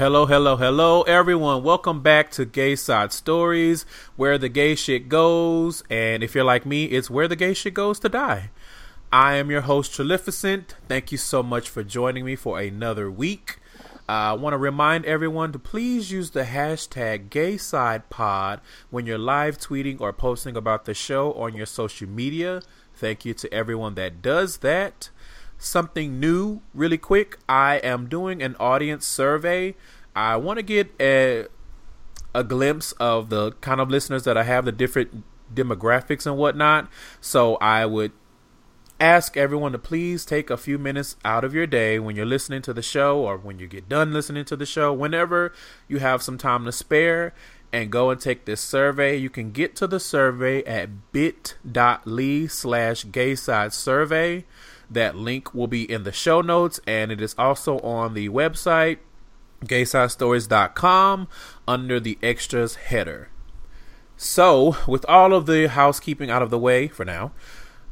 Hello, hello, hello, everyone. Welcome back to Gay Side Stories, where the gay shit goes. And if you're like me, it's where the gay shit goes to die. I am your host, Trillificent. Thank you so much for joining me for another week. I want to remind everyone to please use the hashtag GaySidePod when you're live tweeting or posting about the show on your social media. Thank you to everyone that does that. Something new really quick. I am doing an audience survey. I want to get a glimpse of the kind of listeners that I have, the different demographics and whatnot. So I would ask everyone to please take a few minutes out of your day when you're listening to the show, or when you get done listening to the show, whenever you have some time to spare, and go and take this survey. You can get to the survey at bit.ly/gaysidesurvey. That link will be in the show notes, and it is also on the website, GaySideStories.com, under the extras header. So, with all of the housekeeping out of the way for now,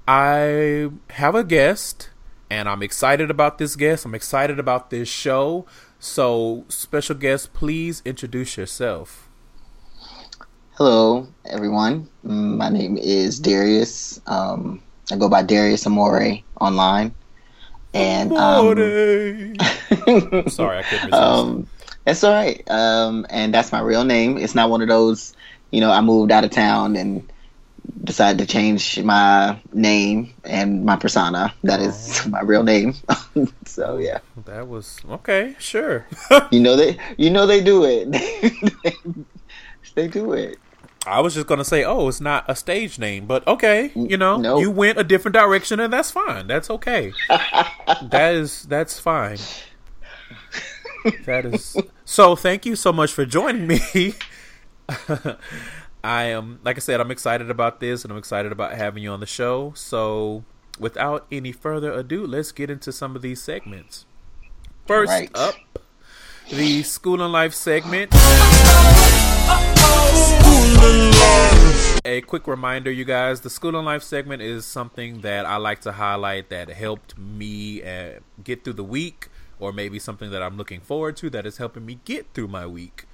I have a guest, and I'm excited about this guest. I'm excited about this show. So, special guest, please introduce yourself. Hello, everyone. My name is Darius. I go by Darius Amore online. And sorry, I couldn't resist. That's all right. And that's my real name. It's not one of those, you know, I moved out of town and decided to change my name and my persona. That is my real name. So yeah. That was okay, sure. you know they do it. They do it. I was just going to say, oh, it's not a stage name, but okay, you know, nope. You went a different direction, and that's fine. That's okay. That's fine. That is. So thank you so much for joining me. I am, like I said, I'm excited about this, and I'm excited about having you on the show. So without any further ado, let's get into some of these segments. First up, the School and Life segment. A quick reminder, you guys, the School and Life segment is something that I like to highlight that helped me get through the week, or maybe something that I'm looking forward to that is helping me get through my week.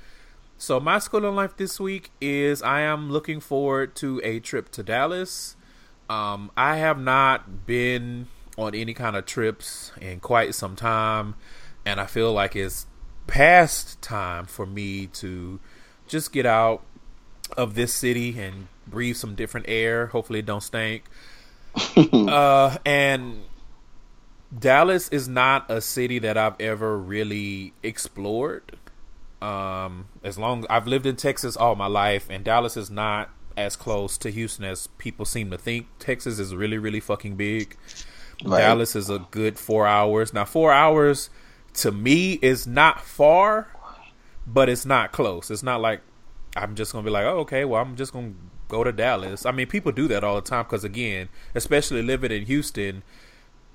So my School and Life this week is I am looking forward to a trip to Dallas. I have not been on any kind of trips in quite some time, and I feel like it's past time for me to just get out of this city and breathe some different air. Hopefully it don't stink. And Dallas is not a city that I've ever really explored. As long as I've lived in Texas all my life, and Dallas is not as close to Houston as people seem to think. Texas is really, really fucking big. Right. Dallas is a good 4 hours. Now, 4 hours to me is not far, but it's not close. It's not like I'm just going to be like, oh, okay, well, I'm just going to go to Dallas. I mean, people do that all the time because, again, especially living in Houston,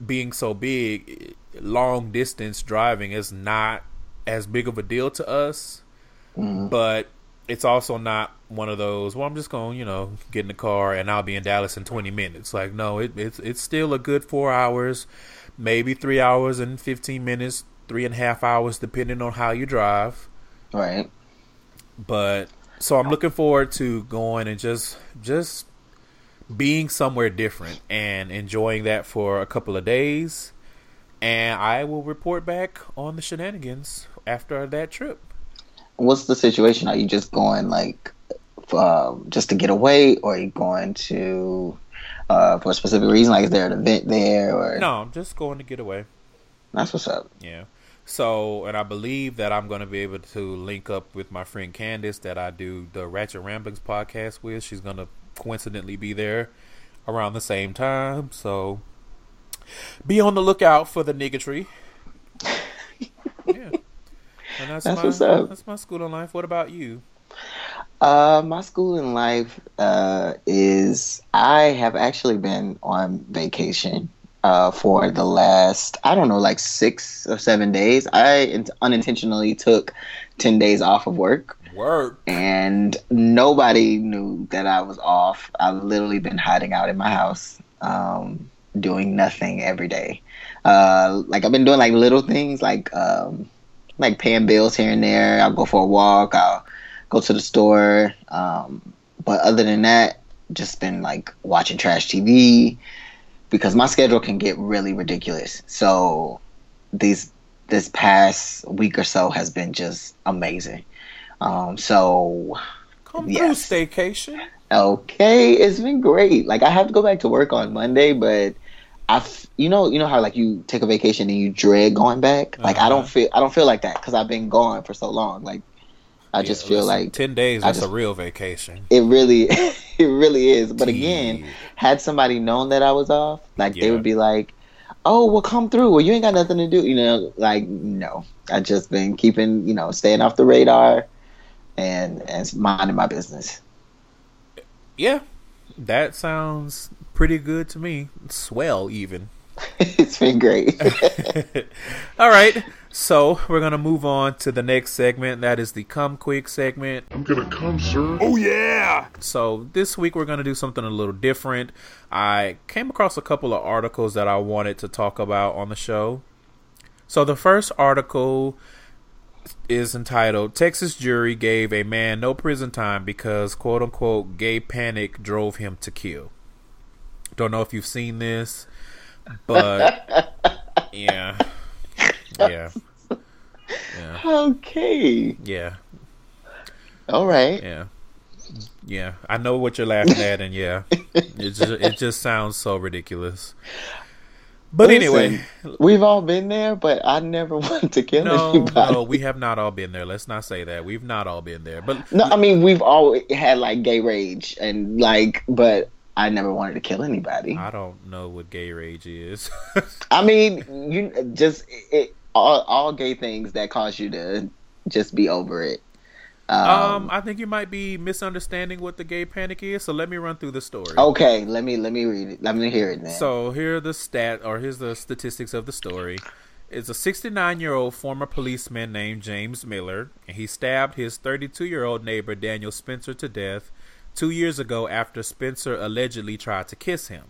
being so big, long distance driving is not as big of a deal to us. Mm. But it's also not one of those, well, I'm just going to, you know, get in the car and I'll be in Dallas in 20 minutes. Like, no, it's still a good 4 hours, maybe 3 hours and 15 minutes, 3.5 hours, depending on how you drive. Right. But so I'm looking forward to going and just being somewhere different and enjoying that for a couple of days. And I will report back on the shenanigans after that trip. What's the situation? Are you just going like just to get away, or are you going to for a specific reason? Like, is there an event there? Or no, I'm just going to get away. That's what's up. Yeah. So, and I believe that I'm going to be able to link up with my friend Candace that I do the Ratchet Ramblings podcast with. She's going to coincidentally be there around the same time. So, be on the lookout for the niggatry. Yeah. And that's what's up. That's my School in Life. What about you? My School in Life is I have actually been on vacation for the last, I don't know, like 6 or 7 days. I unintentionally took 10 days off of work, and nobody knew that I was off. I've literally been hiding out in my house, doing nothing every day. Like I've been doing like little things like like paying bills here and there. I'll go for a walk. I'll go to the store. But other than that, just been like watching trash TV because my schedule can get really ridiculous. So this past week or so has been just amazing. Come through staycation. Okay, it's been great. Like I have to go back to work on Monday, but you know how like you take a vacation and you dread going back. Like I don't feel like that because I've been gone for so long. Like I just feel like 10 days. That's a real vacation. It really is. But again, had somebody known that I was off, like they would be like, "Oh, well, come through. Well, you ain't got nothing to do." You know, like no, I just been keeping, you know, staying off the radar and minding my business. Yeah, that sounds pretty good to me. Swell, even. It's been great. All right, so we're going to move on to the next segment. That is the Come Quick segment. I'm going to come, sir. Oh, yeah! So this week we're going to do something a little different. I came across a couple of articles that I wanted to talk about on the show. So the first article is entitled "Texas Jury Gave a Man No Prison Time Because Quote Unquote Gay Panic Drove Him to Kill." Don't know if you've seen this, but yeah. Okay. Yeah. All right. Yeah. Yeah. I know what you're laughing at, and yeah, it just sounds so ridiculous. But listen, anyway, we've all been there, but I never wanted to kill anybody. No, we have not all been there. Let's not say that. We've not all been there. But no, I mean, we've all had like gay rage and like, but I never wanted to kill anybody. I don't know what gay rage is. I mean, you just all gay things that cause you to just be over it. I think you might be misunderstanding what the gay panic is, so let me run through the story. Okay, let me read it. Let me hear it, man. So here's the statistics of the story. It's a 69-year-old former policeman named James Miller, and he stabbed his 32-year-old neighbor Daniel Spencer to death 2 years ago after Spencer allegedly tried to kiss him.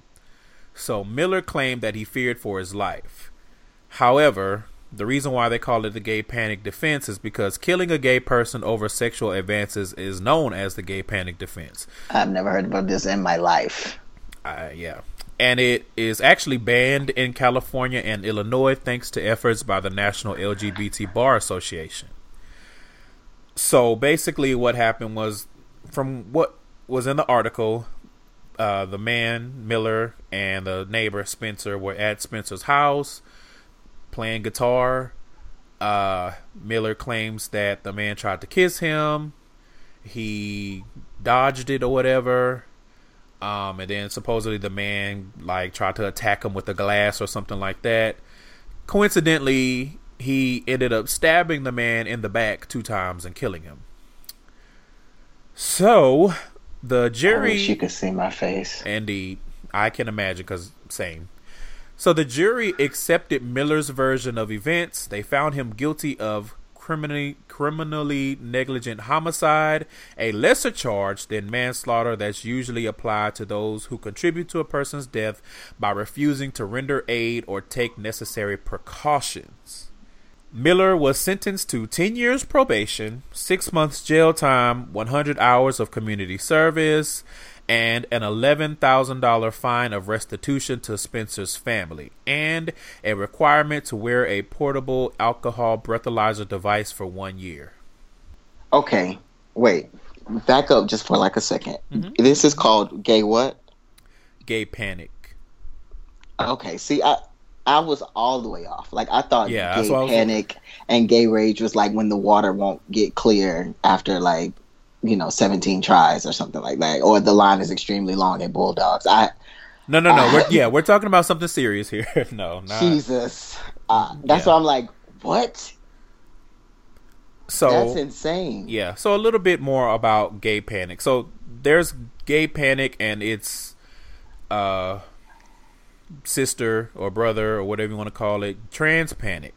So Miller claimed that he feared for his life. However, the reason why they call it the gay panic defense is because killing a gay person over sexual advances is known as the gay panic defense. I've never heard about this in my life. And it is actually banned in California and Illinois thanks to efforts by the National LGBT Bar Association. So basically what happened was, from what was in the article, the man, Miller, and the neighbor, Spencer, were at Spencer's house playing guitar. Miller claims that the man tried to kiss him. He dodged it or whatever. And then supposedly the man like tried to attack him with a glass or something like that. Coincidentally, he ended up stabbing the man in the back 2 times and killing him. So the jury... I wish you could see my face. Indeed. I can imagine, because same. So the jury accepted Miller's version of events. They found him guilty of criminally negligent homicide, a lesser charge than manslaughter that's usually applied to those who contribute to a person's death by refusing to render aid or take necessary precautions. Miller was sentenced to 10 years probation, 6 months jail time, 100 hours of community service, and an $11,000 fine of restitution to Spencer's family, and a requirement to wear a portable alcohol breathalyzer device for 1 year. Okay, wait. Back up just for like a second. Mm-hmm. This is called gay what? Gay panic. Okay, see, I was all the way off. Like, I thought gay panic and gay rage was like when the water won't get clear after like, you know, 17 tries or something like that, or the line is extremely long at Bulldogs. No. We're talking about something serious here. No, not Jesus. That's why I'm like, what? So that's insane. Yeah. So a little bit more about gay panic. So there's gay panic and its sister or brother or whatever you want to call it, trans panic.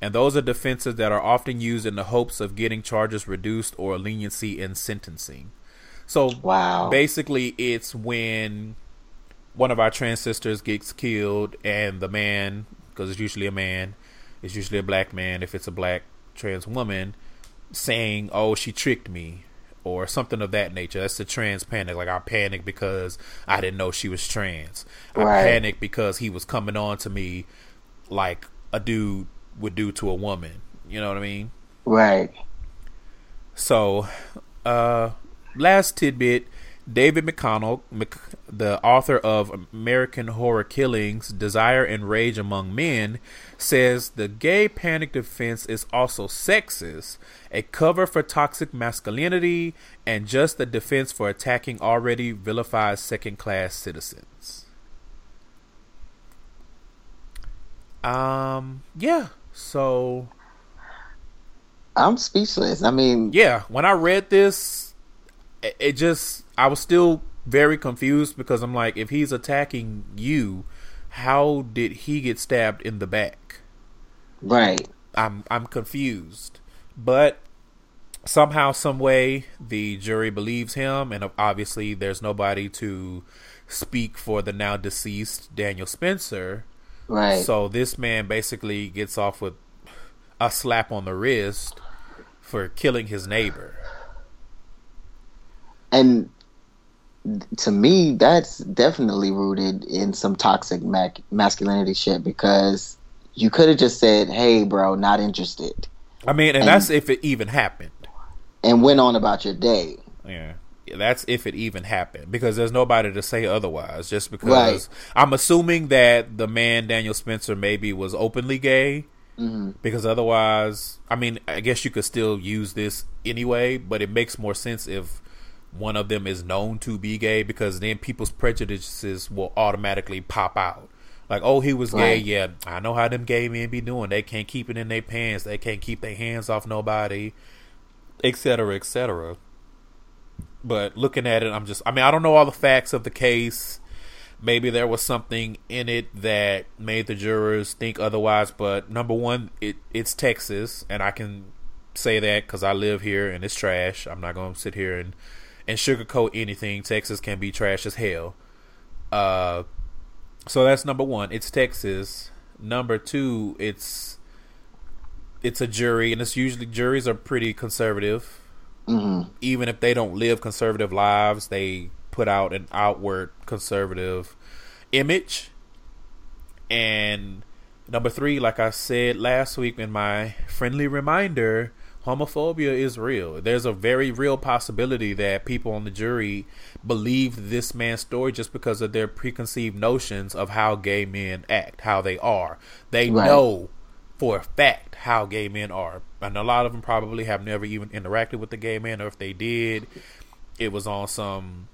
And those are defenses that are often used in the hopes of getting charges reduced or leniency in sentencing. So basically it's when one of our trans sisters gets killed and the man, because it's usually a man, it's usually a black man if it's a black trans woman saying, oh, she tricked me or something of that nature. That's the trans panic. Like, I panicked because I didn't know she was trans. Right. I panicked because he was coming on to me like a dude would do to a woman. You know what I mean? Right. So, last tidbit, David McConnell, the author of American Horror Killings, Desire and Rage Among Men, says the gay panic defense is also sexist, a cover for toxic masculinity, and just a defense for attacking already vilified second-class citizens. Yeah, so... I'm speechless. I mean... Yeah, when I read this, it just... I was still very confused because I'm like, if he's attacking you, how did he get stabbed in the back? Right. I'm confused. But somehow, some way, the jury believes him, and obviously there's nobody to speak for the now deceased Daniel Spencer. Right. So this man basically gets off with a slap on the wrist for killing his neighbor. And to me, that's definitely rooted in some toxic masculinity shit, because you could have just said, hey, bro, not interested. I mean, and that's if it even happened. And went on about your day. Yeah. That's if it even happened, because there's nobody to say otherwise, just because right. I'm assuming that the man, Daniel Spencer, maybe was openly gay. Mm-hmm. Because otherwise, I mean, I guess you could still use this anyway, but it makes more sense if one of them is known to be gay, because then people's prejudices will automatically pop out. Like, oh, he was gay. Right. Yeah, I know how them gay men be doing. They can't keep it in their pants. They can't keep their hands off nobody, et cetera, et cetera. But looking at it, I don't know all the facts of the case. Maybe there was something in it that made the jurors think otherwise. But number one, it's Texas, and I can say that because I live here and it's trash. I'm not going to sit here and sugarcoat anything. Texas can be trash as hell. So that's number one. It's Texas. Number two, it's a jury, and it's usually juries are pretty conservative. Mm-hmm. Even if they don't live conservative lives, they put out an outward conservative image. And number three, like I said last week in my friendly reminder, homophobia is real. There's a very real possibility that people on the jury believed this man's story just because of their preconceived notions of how gay men act, how they are. They right. know for a fact how gay men are. And a lot of them probably have never even interacted with a gay man, or if they did, it was on some,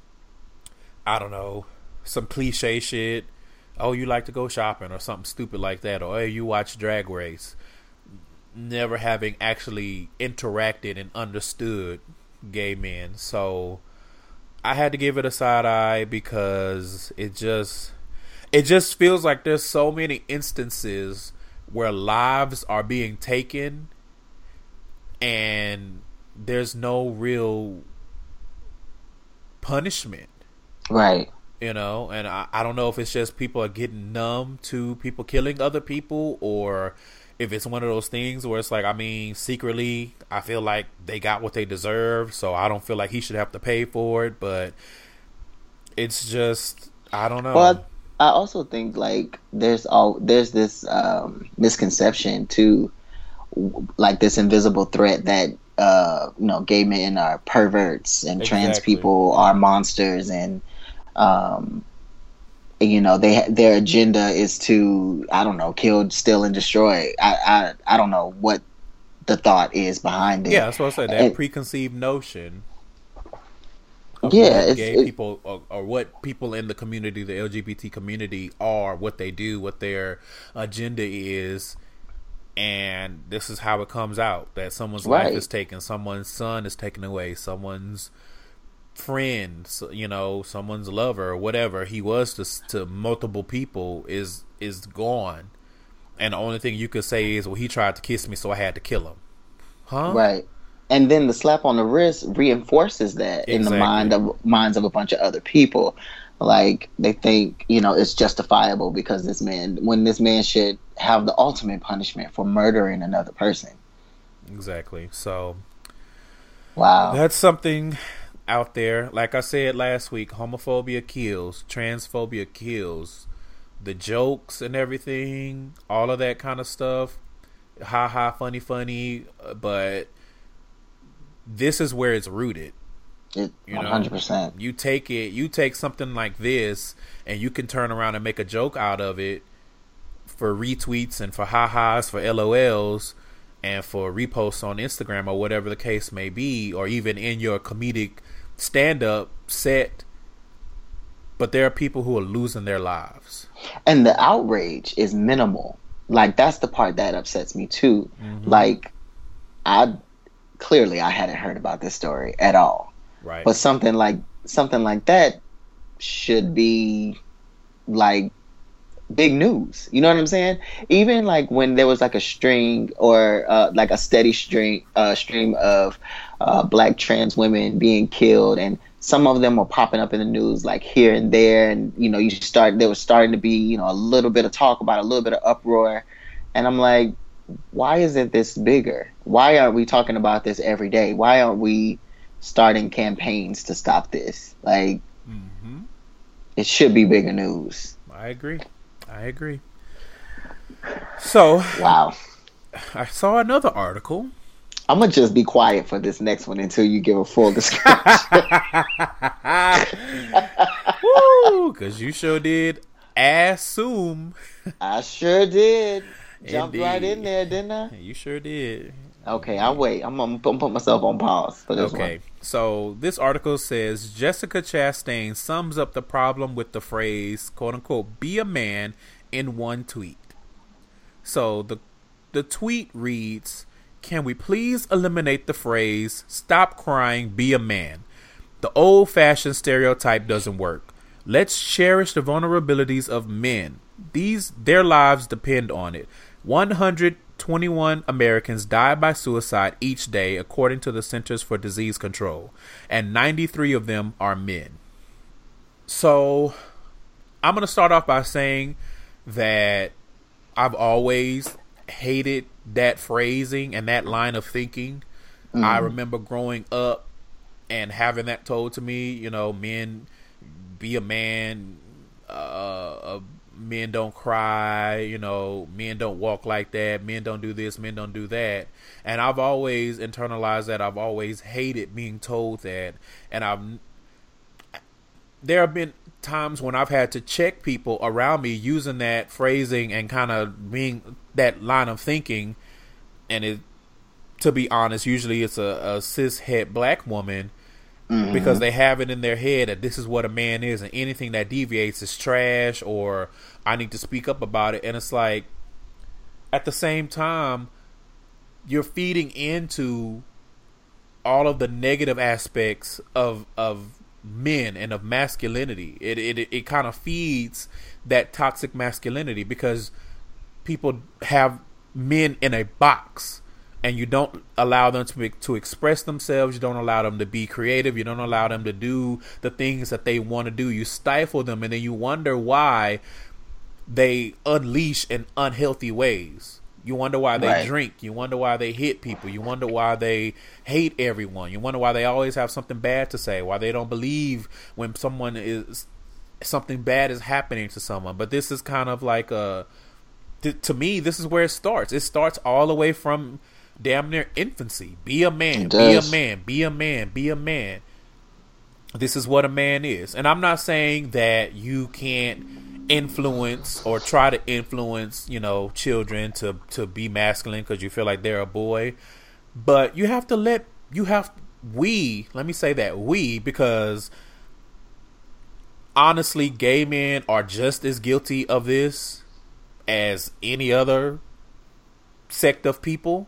I don't know, some cliche shit. Oh, you like to go shopping, or something stupid like that. Or, hey, you watch Drag Race. Never having actually interacted and understood gay men. So I had to give it a side eye, because it just feels like there's so many instances where lives are being taken and there's no real punishment. Right. You know, and I don't know if it's just people are getting numb to people killing other people, or if it's one of those things where it's like, I mean, secretly, I feel like they got what they deserve, so I don't feel like he should have to pay for it. But it's just, I don't know. Well, I also think, like, there's this misconception too, like this invisible threat that gay men are perverts and exactly. trans people are monsters, and their agenda is to, I don't know, kill, steal, and destroy. I don't know what the thought is behind it. Yeah, that's what I said. That preconceived notion of what gay people or what people in the community, the LGBT community, are, what they do, what their agenda is, and this is how it comes out that someone's right. life is taken, someone's son is taken away, someone's friend, you know, someone's lover, or whatever he was to multiple people is gone, and the only thing you could say is, well, he tried to kiss me, so I had to kill him. Huh? Right. And then the slap on the wrist reinforces that exactly. in the minds of a bunch of other people. Like, they think, you know, it's justifiable because this man should have the ultimate punishment for murdering another person. Exactly. So, wow, that's something out there. Like I said last week, homophobia kills, transphobia kills, the jokes and everything, all of that kind of stuff. Ha ha, funny, funny, but this is where it's rooted. 100%. You take it. You take something like this, and you can turn around and make a joke out of it for retweets and for ha-has, for LOLs, and for reposts on Instagram or whatever the case may be, or even in your comedic stand-up set. But there are people who are losing their lives, and the outrage is minimal. Like, that's the part that upsets me too. Mm-hmm. Like, I hadn't heard about this story at all. Right. But something like that should be like big news. You know what I'm saying? Even like when there was like a string or like a steady stream of black trans women being killed, and some of them were popping up in the news like here and there, and there was starting to be a little bit of talk about, a little bit of uproar, and I'm like, why isn't this bigger? Why aren't we talking about this every day? Why aren't we starting campaigns to stop this? Like, mm-hmm. It should be bigger news. I agree. So, wow, I saw another article. I'm going to just be quiet for this next one until you give a full description. Woo, because you sure did assume. I sure did. Jumped right in there, didn't I? You sure did. Okay, I'll wait. I'm going to put myself on pause for this one. So this article says, Jessica Chastain sums up the problem with the phrase, quote unquote, be a man in one tweet. So the tweet reads, can we please eliminate the phrase, stop crying, be a man? The old-fashioned stereotype doesn't work. Let's cherish the vulnerabilities of men. Their lives depend on it. 121 Americans die by suicide each day, according to the Centers for Disease Control, and 93 of them are men. So I'm going to start off by saying that I've always hated that phrasing and that line of thinking. Mm-hmm. I remember growing up and having that told to me, men, be a man, men don't cry, men don't walk like that, men don't do this, men don't do that. And I've always internalized that. I've always hated being told that. And there have been times when I've had to check people around me using that phrasing and kind of being that line of thinking, and to be honest, usually it's a cis het black woman, mm-hmm. because they have it in their head that this is what a man is, and anything that deviates is trash, or I need to speak up about it. And it's like, at the same time, you're feeding into all of the negative aspects of men and of masculinity. It kind of feeds that toxic masculinity, because people have men in a box, and you don't allow them to express themselves. You don't allow them to be creative. You don't allow them to do the things that they want to do. You stifle them, and then you wonder why they unleash in unhealthy ways. You wonder why they drink. You wonder why they hit people. You wonder why they hate everyone. You wonder why they always have something bad to say, why they don't believe when something bad is happening to someone. But this is kind of like to me, this is where it starts. It starts all the way from damn near infancy. Be a man, be a man, be a man, be a man. This is what a man is. And I'm not saying that you can't influence or try to influence children to be masculine because you feel like they're a boy, but you have to because honestly, gay men are just as guilty of this as any other sect of people.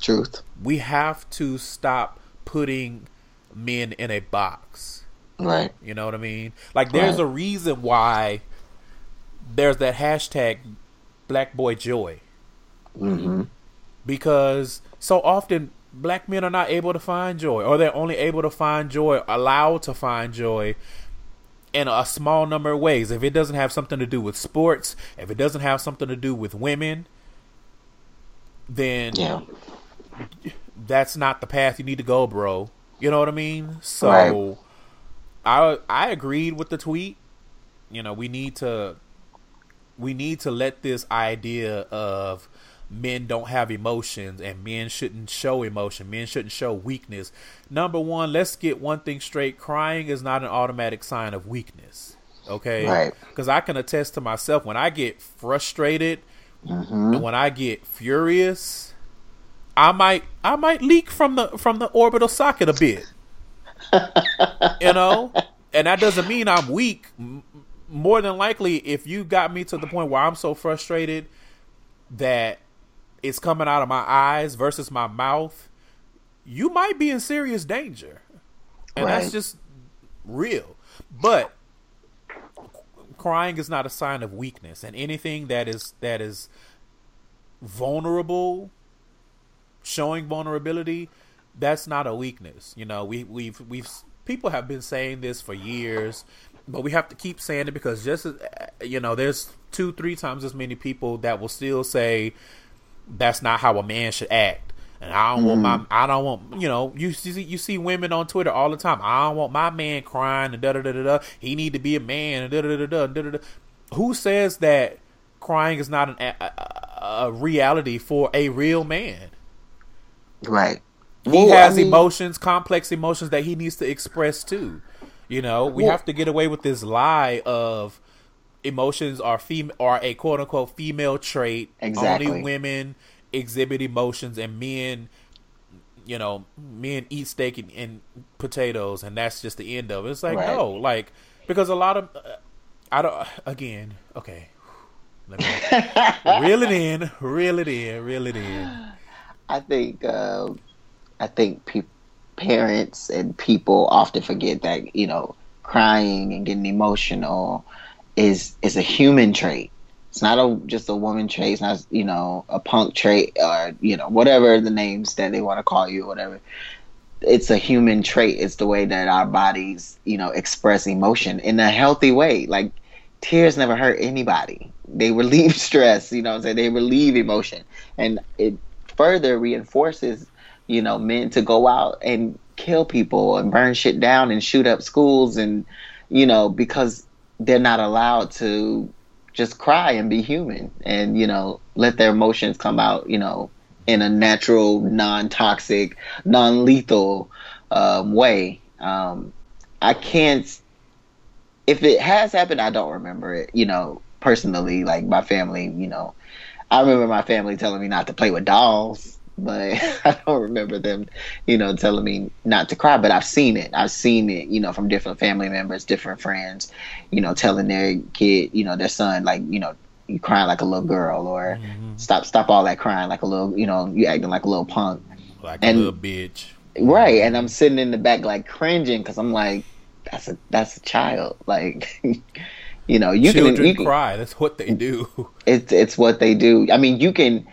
Truth. We have to stop putting men in a box. Right. You know what I mean? Like, there's a reason why there's that hashtag Black Boy Joy, mm-hmm. because so often black men are not able to find joy, or they're only able to find joy, allowed to find joy in a small number of ways. If it doesn't have something to do with sports, if it doesn't have something to do with women, then that's not the path you need to go, bro. You know what I mean? So right. I agreed with the tweet. You know, we need to let this idea of men don't have emotions and men shouldn't show emotion, men shouldn't show weakness. Number one, let's get one thing straight. Crying is not an automatic sign of weakness. Okay? Right. Because I can attest to myself, when I get frustrated, mm-hmm. and when I get furious, I might leak from the orbital socket a bit. You know? And that doesn't mean I'm weak. More than likely, if you got me to the point where I'm so frustrated that it's coming out of my eyes versus my mouth, you might be in serious danger. And right. that's just real. But crying is not a sign of weakness, and anything that is vulnerable, showing vulnerability, that's not a weakness. You know, we've people have been saying this for years, but we have to keep saying it because, just, you know, there's 2-3 times as many people that will still say that's not how a man should act, and I don't want you know, you see women on Twitter all the time, I don't want my man crying and da da da da, he need to be a man and da da da da da da. Who says that crying is not a reality for a real man? Right. He has emotions, complex emotions that he needs to express too. You know, we have to get away with this lie of emotions are a quote unquote female trait. Exactly. Only women exhibit emotions, and men, you know, men eat steak and potatoes, and that's just the end of it. It's like, right. no, like, because a lot of I don't. Again, okay, let me reel it in. I think parents and people often forget that, you know, crying and getting emotional is a human trait. It's not just a woman trait. It's not, you know, a punk trait or, you know, whatever the names that they want to call you or whatever. It's a human trait. It's the way that our bodies, you know, express emotion in a healthy way. Like, tears never hurt anybody. They relieve stress, you know what I'm saying? They relieve emotion. And it further reinforces, you know, men to go out and kill people and burn shit down and shoot up schools, and, you know, because they're not allowed to just cry and be human and, you know, let their emotions come out, you know, in a natural, non-toxic, non-lethal way. I can't, if it has happened, I don't remember it, you know, personally, like my family, you know, I remember my family telling me not to play with dolls, but I don't remember them, you know, telling me not to cry. But I've seen it, you know, from different family members, different friends, you know, telling their kid, you know, their son, like, you know, you crying like a little girl, or mm-hmm. stop all that crying like a little, you know, you acting like a little punk, like a little bitch, right? And I'm sitting in the back like cringing because I'm like, that's a child, like. You know, you can cry. That's what they do. It's what they do. I mean, you can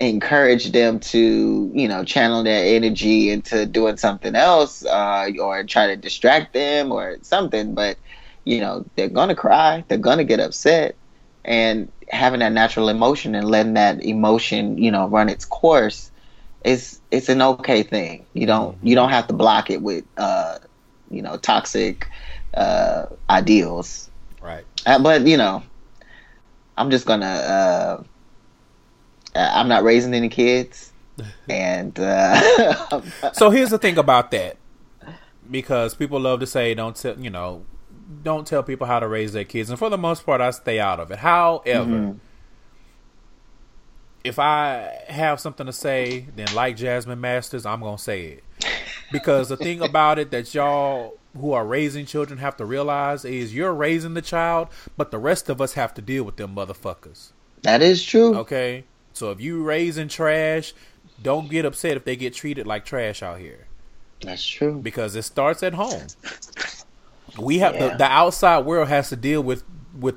encourage them to, you know, channel their energy into doing something else, or try to distract them or something. But, you know, they're going to cry. They're going to get upset. And having that natural emotion and letting that emotion, you know, run its course, it's an okay thing. You don't have to block it with, you know, toxic ideals. Right. But, you know, I'm just going to... I'm not raising any kids, and so here's the thing about that, because people love to say don't tell people how to raise their kids, and for the most part I stay out of it. However, mm-hmm. if I have something to say, then like Jasmine Masters, I'm gonna say it, because the thing about it that y'all who are raising children have to realize is you're raising the child, but the rest of us have to deal with them motherfuckers. That is true. Okay. So if you raising trash, don't get upset if they get treated like trash out here. That's true. Because it starts at home. We have the outside world has to deal with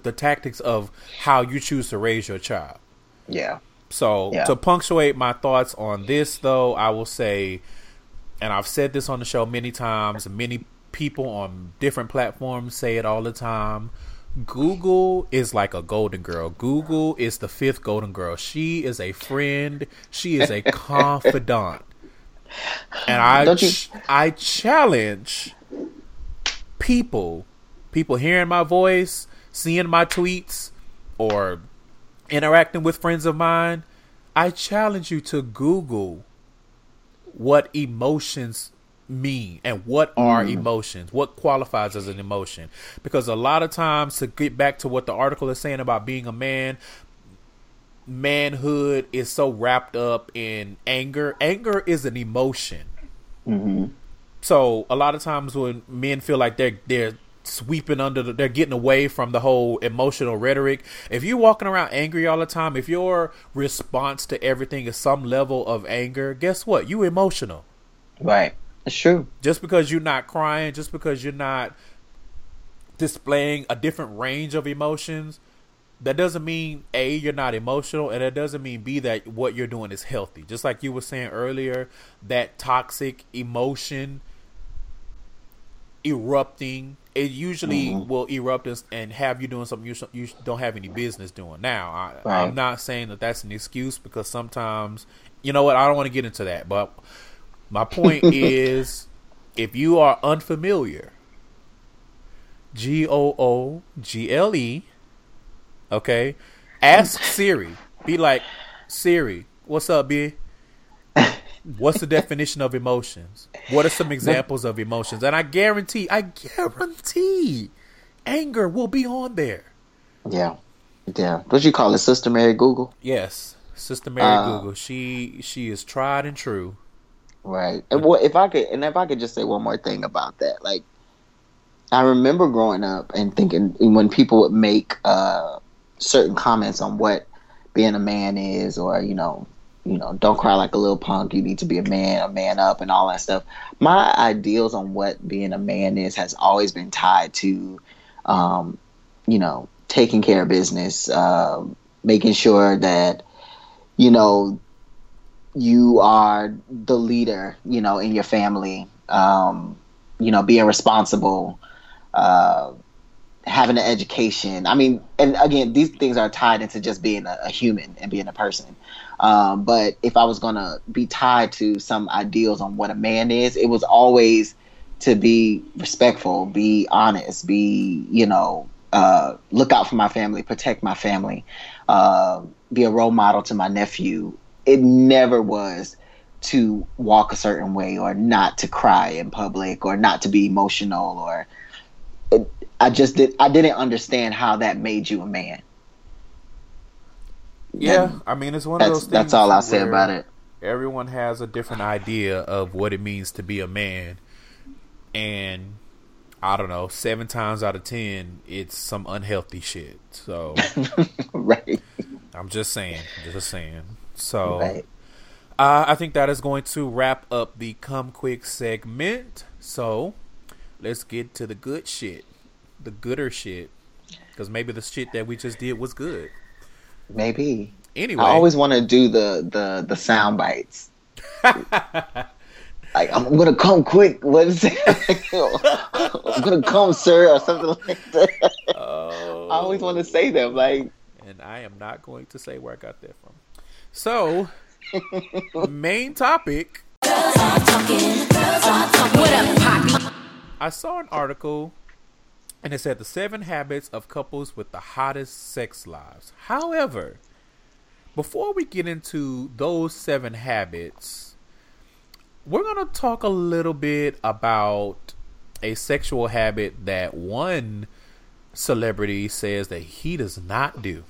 the tactics of how you choose to raise your child. Yeah. So to punctuate my thoughts on this, though, I will say, and I've said this on the show many times, many people on different platforms say it all the time, Google is like a golden girl. Google is the fifth golden girl. She is a friend. She is a confidant. And I challenge people hearing my voice, seeing my tweets, or interacting with friends of mine. I challenge you to Google what emotions mean and what are emotions, what qualifies as an emotion. Because a lot of times, to get back to what the article is saying about being a man, manhood is so wrapped up in anger is an emotion. So a lot of times when men feel like they're sweeping under they're getting away from the whole emotional rhetoric. If you're walking around angry all the time, if your response to everything is some level of anger, guess what? You emotional. Right. That's true. Just because you're not crying, just because you're not displaying a different range of emotions, that doesn't mean A, you're not emotional, and that doesn't mean B, that what you're doing is healthy. Just like you were saying earlier, that toxic emotion erupting, it usually will erupt and have you doing something you don't have any business doing. Now, I'm not saying that that's an excuse, because sometimes, you know what, I don't want to get into that, but my point is, if you are unfamiliar, Google, okay, ask Siri. Be like, Siri, what's up, B? What's the definition of emotions? What are some examples of emotions? And I guarantee, anger will be on there. Yeah. What you call it, Sister Mary Google? Yes, Sister Mary Google. She is tried and true. Right. And well, if I could just say one more thing about that. Like, I remember growing up and thinking when people would make certain comments on what being a man is, or, you know, don't cry like a little punk, you need to be a man up, and all that stuff. My ideals on what being a man is has always been tied to, you know, taking care of business, making sure that, you know, you are the leader, you know, in your family, you know, being responsible, having an education. I mean, and again, these things are tied into just being a human and being a person. But if I was going to be tied to some ideals on what a man is, it was always to be respectful, be honest, be, you know, look out for my family, protect my family, be a role model to my nephew. It never was to walk a certain way, or not to cry in public, or not to be emotional. Or I didn't understand how that made you a man. Yeah, and I mean, it's one of those things. That's all I'll say about it. Everyone has a different idea of what it means to be a man, and I don't know, 7 times out of 10, it's some unhealthy shit. So, right. I'm just saying. So, right. I think that is going to wrap up the Come Quick segment. So, let's get to the good shit, the gooder shit, because maybe the shit that we just did was good. Maybe. Anyway, I always want to do the sound bites. Like, I'm gonna come quick. What is it? I'm gonna come, sir, or something like that. Oh. I always want to say them, like, and I am not going to say where I got that from. So, main topic. I saw an article, and it said the 7 habits of couples with the hottest sex lives. However, before we get into those 7 habits, we're going to talk a little bit about a sexual habit that one celebrity says that he does not do.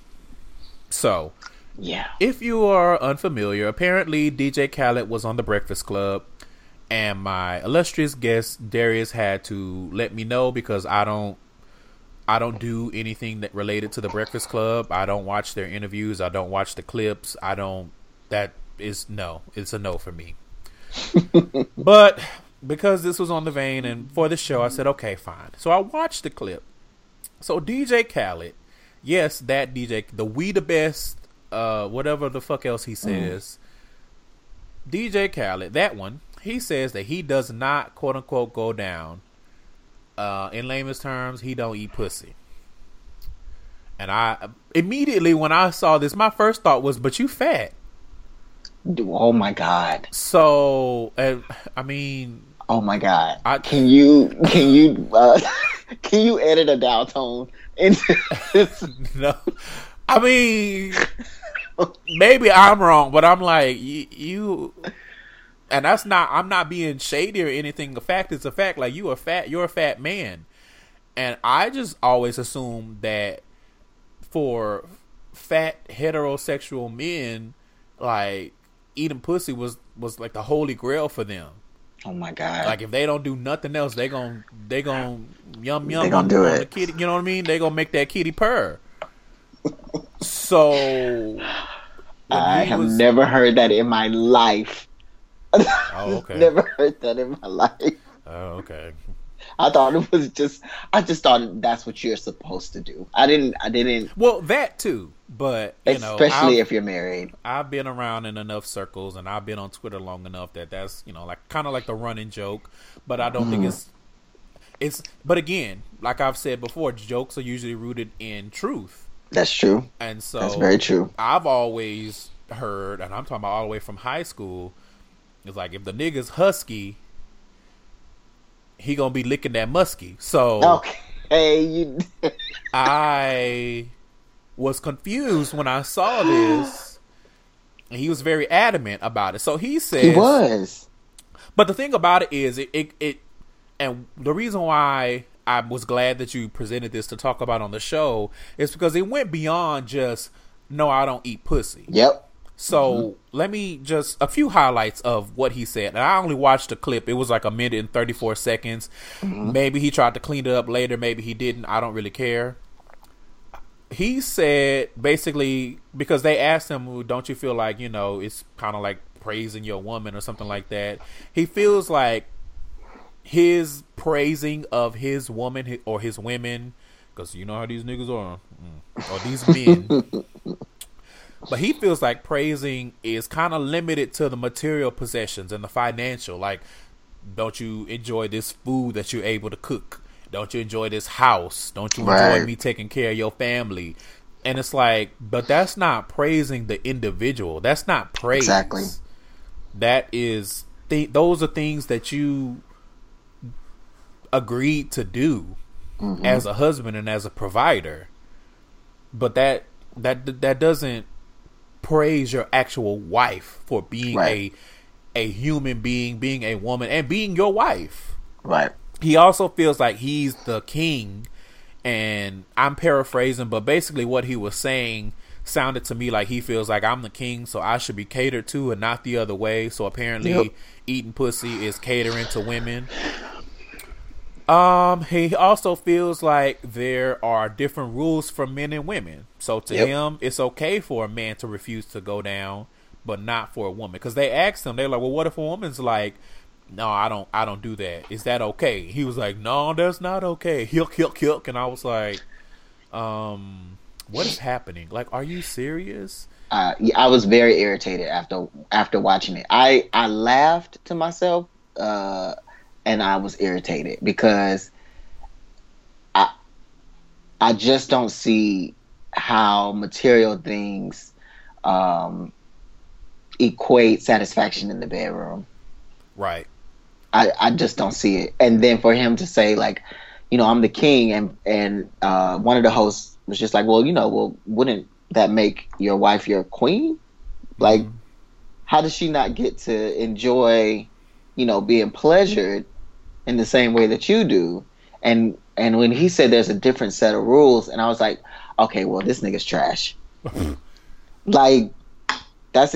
So, yeah. If you are unfamiliar, apparently DJ Khaled was on The Breakfast Club, and my illustrious guest Darius had to let me know, because I don't do anything that related to The Breakfast Club. I don't watch their interviews. I don't watch the clips. It's a no for me. But because this was on The Vein and for the show, I said, okay, fine. So I watched the clip. So DJ Khaled, yes, that DJ, the We The Best, whatever the fuck else he says, DJ Khaled, that one, he says that he does not, quote unquote, go down. In layman's terms, he don't eat pussy. And I immediately, when I saw this, my first thought was, but you fat. Oh my God. So, I mean, oh my God. Can you edit a dial tone into this? No. I mean, maybe I'm wrong, but I'm like, you and that's not, I'm not being shady or anything. The fact is a fact. Like, you're a fat man. And I just always assumed that for fat heterosexual men, like, eating pussy was like the holy grail for them. Oh my God. Like, if they don't do nothing else, they gon' yum yum on the kitty, you know what I mean? They gonna make that kitty purr. So I have never heard that in my life. Oh, okay. Never heard that in my life. Oh, okay. I thought it was just, I just thought that's what you're supposed to do. I didn't. Well, that too, but especially if you're married. I've been around in enough circles, and I've been on Twitter long enough that's like kind of like the running joke. But I don't think it's. But again, like I've said before, jokes are usually rooted in truth. That's true, and so that's very true. I've always heard, and I'm talking about all the way from high school. It's like, if the nigga's husky, he gonna be licking that muskie. So okay, I was confused when I saw this, and he was very adamant about it. So he says he was. But the thing about it is, it and the reason why I was glad that you presented this to talk about on the show is because it went beyond just, no, I don't eat pussy. Yep. So let me just a few highlights of what he said. And I only watched the clip. It was like 1 minute and 34 seconds. Maybe he tried to clean it up later. Maybe he didn't. I don't really care. He said, basically, because they asked him, well, don't you feel like, it's kind of like praising your woman or something like that. He feels like his praising of his woman or his women, because you know how these niggas are, or these men. But he feels like praising is kind of limited to the material possessions and the financial. Like, don't you enjoy this food that you're able to cook? Don't you enjoy this house? Don't you enjoy me taking care of your family? And it's like, but that's not praising the individual. That's not praise. Exactly. That is, those are things that you agreed to do as a husband and as a provider. But that doesn't praise your actual wife for being a human being, being a woman, and being your wife. Right. He also feels like he's the king, and I'm paraphrasing, but basically what he was saying sounded to me like he feels like, I'm the king, so I should be catered to and not the other way. So apparently eating pussy is catering to women. He also feels like there are different rules for men and women. So to him, it's okay for a man to refuse to go down, but not for a woman. Because they asked him, they're like, well, what if a woman's like, no, I don't do that. Is that okay? He was like, no, that's not okay. Hilk. And I was like, what is happening? Like, are you serious? I was very irritated after watching it. I laughed to myself, and I was irritated because I just don't see how material things equate satisfaction in the bedroom. Right. I just don't see it. And then for him to say, like, I'm the king, and one of the hosts was just like, well, wouldn't that make your wife your queen? Like, how does she not get to enjoy, being pleasured in the same way that you do? And when he said there's a different set of rules, and I was like, okay, well, this nigga's trash. Like, that's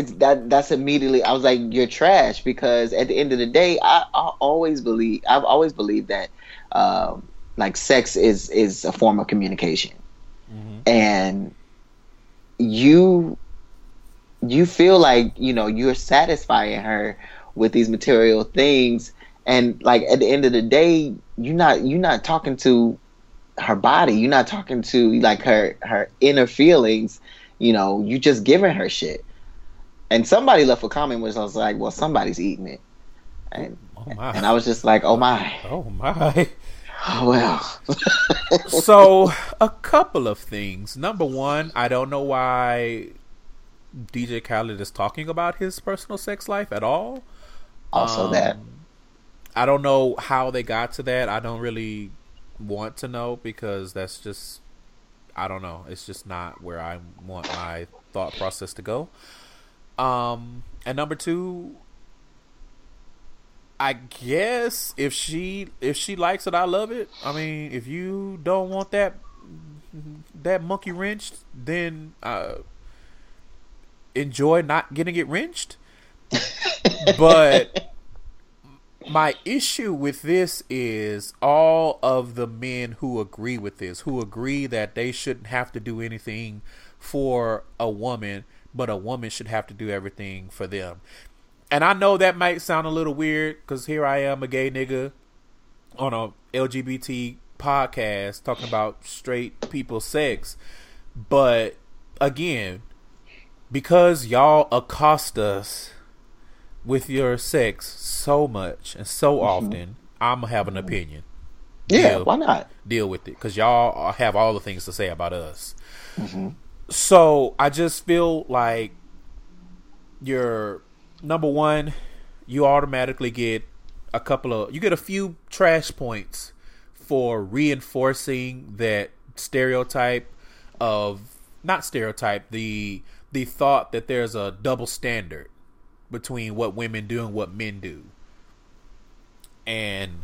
immediately, I was like, you're trash, because at the end of the day, I've always believed that like, sex is a form of communication, and you feel like you're satisfying her with these material things. And like, at the end of the day, you're not talking to her body. You're not talking to like her inner feelings. You just giving her shit. And somebody left a comment which I was like, well, somebody's eating it. And I was just like, oh my. Wow. So, a couple of things. Number one, I don't know why DJ Khaled is talking about his personal sex life at all. Also that. I don't know how they got to that. I don't really want to know because that's just, I don't know. It's just not where I want my thought process to go. And number two, I guess if she likes it, I love it. I mean, if you don't want that monkey wrenched, then enjoy not getting it wrenched. But my issue with this is all of the men who agree with this, who agree that they shouldn't have to do anything for a woman, but a woman should have to do everything for them. And I know that might sound a little weird because here I am, a gay nigga on a LGBT podcast talking about straight people's sex. But again, because y'all accost us with your sex so much and so often, I'm going to have an opinion. Yeah, why not? Deal with it because y'all have all the things to say about us. Mm-hmm. So I just feel like you're... Number one, you automatically get a few trash points for reinforcing that the thought that there's a double standard between what women do and what men do. And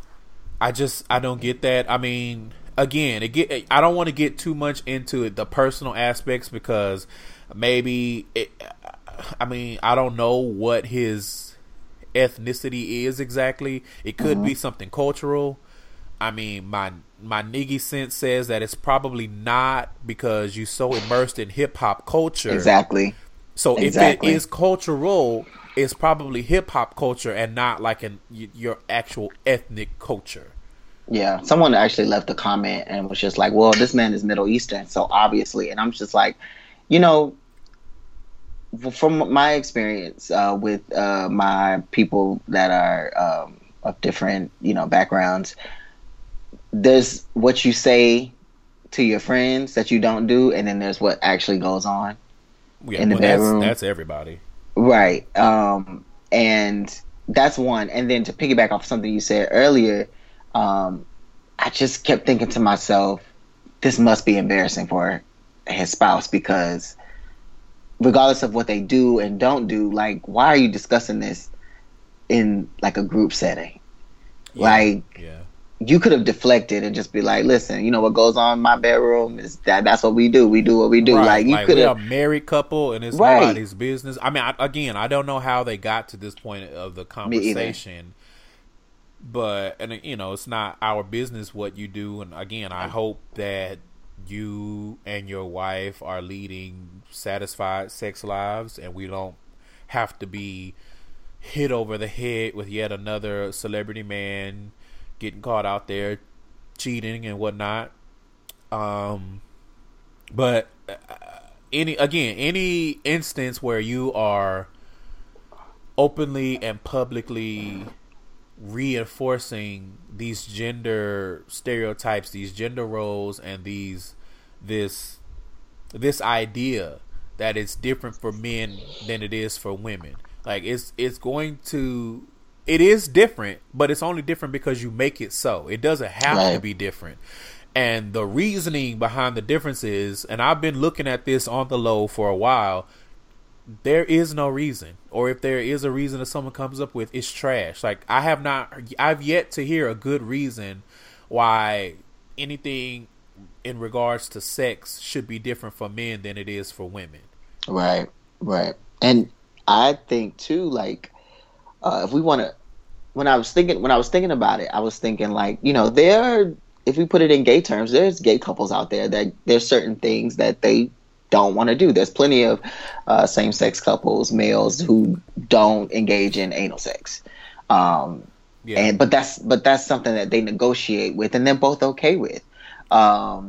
I don't get that. I mean, again, I don't want to get too much into it, the personal aspects, because I don't know what his ethnicity is exactly. It could be something cultural. I mean, my niggy sense says that it's probably not because you're so immersed in hip hop culture. Exactly. So if it is cultural, it's probably hip hop culture and not like your actual ethnic culture. Yeah, someone actually left a comment and was just like, "Well, this man is Middle Eastern, so obviously." And I'm just like, you know. From my experience with my people that are of different, backgrounds, there's what you say to your friends that you don't do, and then there's what actually goes on in the bedroom. That's everybody, right? And that's one. And then to piggyback off something you said earlier, I just kept thinking to myself, this must be embarrassing for his spouse because. Regardless of what they do and don't do, like, why are you discussing this in like a group setting? Yeah, you could have deflected and just be like, "Listen, you know what goes on in my bedroom is that. That's what we do. We do what we do." Right. Like you could have a married couple, and it's nobody's business. I mean, I don't know how they got to this point of the conversation, but it's not our business what you do. And again, I hope that. You and your wife are leading satisfied sex lives, and we don't have to be hit over the head with yet another celebrity man getting caught out there cheating and whatnot. But any instance where you are openly and publicly reinforcing these gender stereotypes, these gender roles, and this idea that it's different for men than it is for women. Like it is different, but it's only different because you make it so. It doesn't have to be different. And the reasoning behind the difference is, and I've been looking at this on the low for a while, there is no reason, or if there is a reason that someone comes up with, it's trash. Like I've yet to hear a good reason why anything in regards to sex should be different for men than it is for women. Right. And I think too, like if we want to, when I was thinking about it, I was thinking like, if we put it in gay terms, there's gay couples out there that there's certain things that they don't want to do. There's plenty of same-sex couples, males who don't engage in anal sex, but that's something that they negotiate with, and they're both okay with. Right,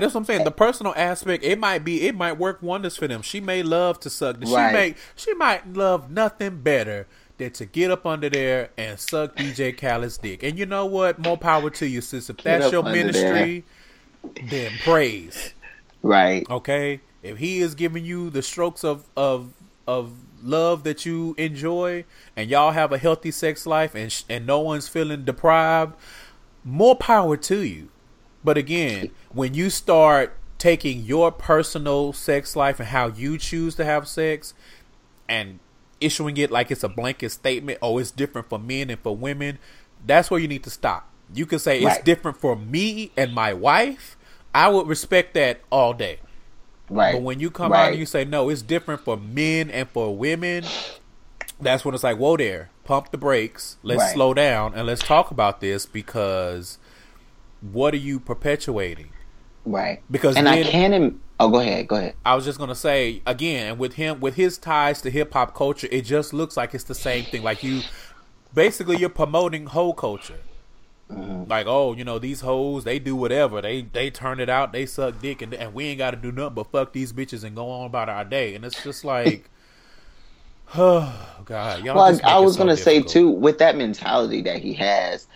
that's what I'm saying. The personal aspect, it might work wonders for them. She may love to suck. She might love nothing better than to get up under there and suck DJ Khaled's dick. And you know what? More power to you, sis. If that's your ministry, then praise. Right. Okay? If he is giving you the strokes of love that you enjoy, and y'all have a healthy sex life, and no one's feeling deprived, more power to you. But again, when you start taking your personal sex life and how you choose to have sex and issuing it like it's a blanket statement, oh, it's different for men and for women, that's where you need to stop. You can say it's different for me and my wife. I would respect that all day. Right. But when you come out and you say, no, it's different for men and for women, that's when it's like, whoa there, pump the brakes, let's slow down and let's talk about this, because what are you perpetuating? Right. Because and then, go ahead. I was just going to say, again, with him, with his ties to hip hop culture, it just looks like it's the same thing. Like you're promoting hoe culture. Mm-hmm. Like, oh, you know, these hoes, they do whatever. They turn it out, they suck dick, and we ain't gotta do nothing but fuck these bitches and go on about our day. And it's just like, oh God, y'all. Well, I was gonna say too, with that mentality that he has,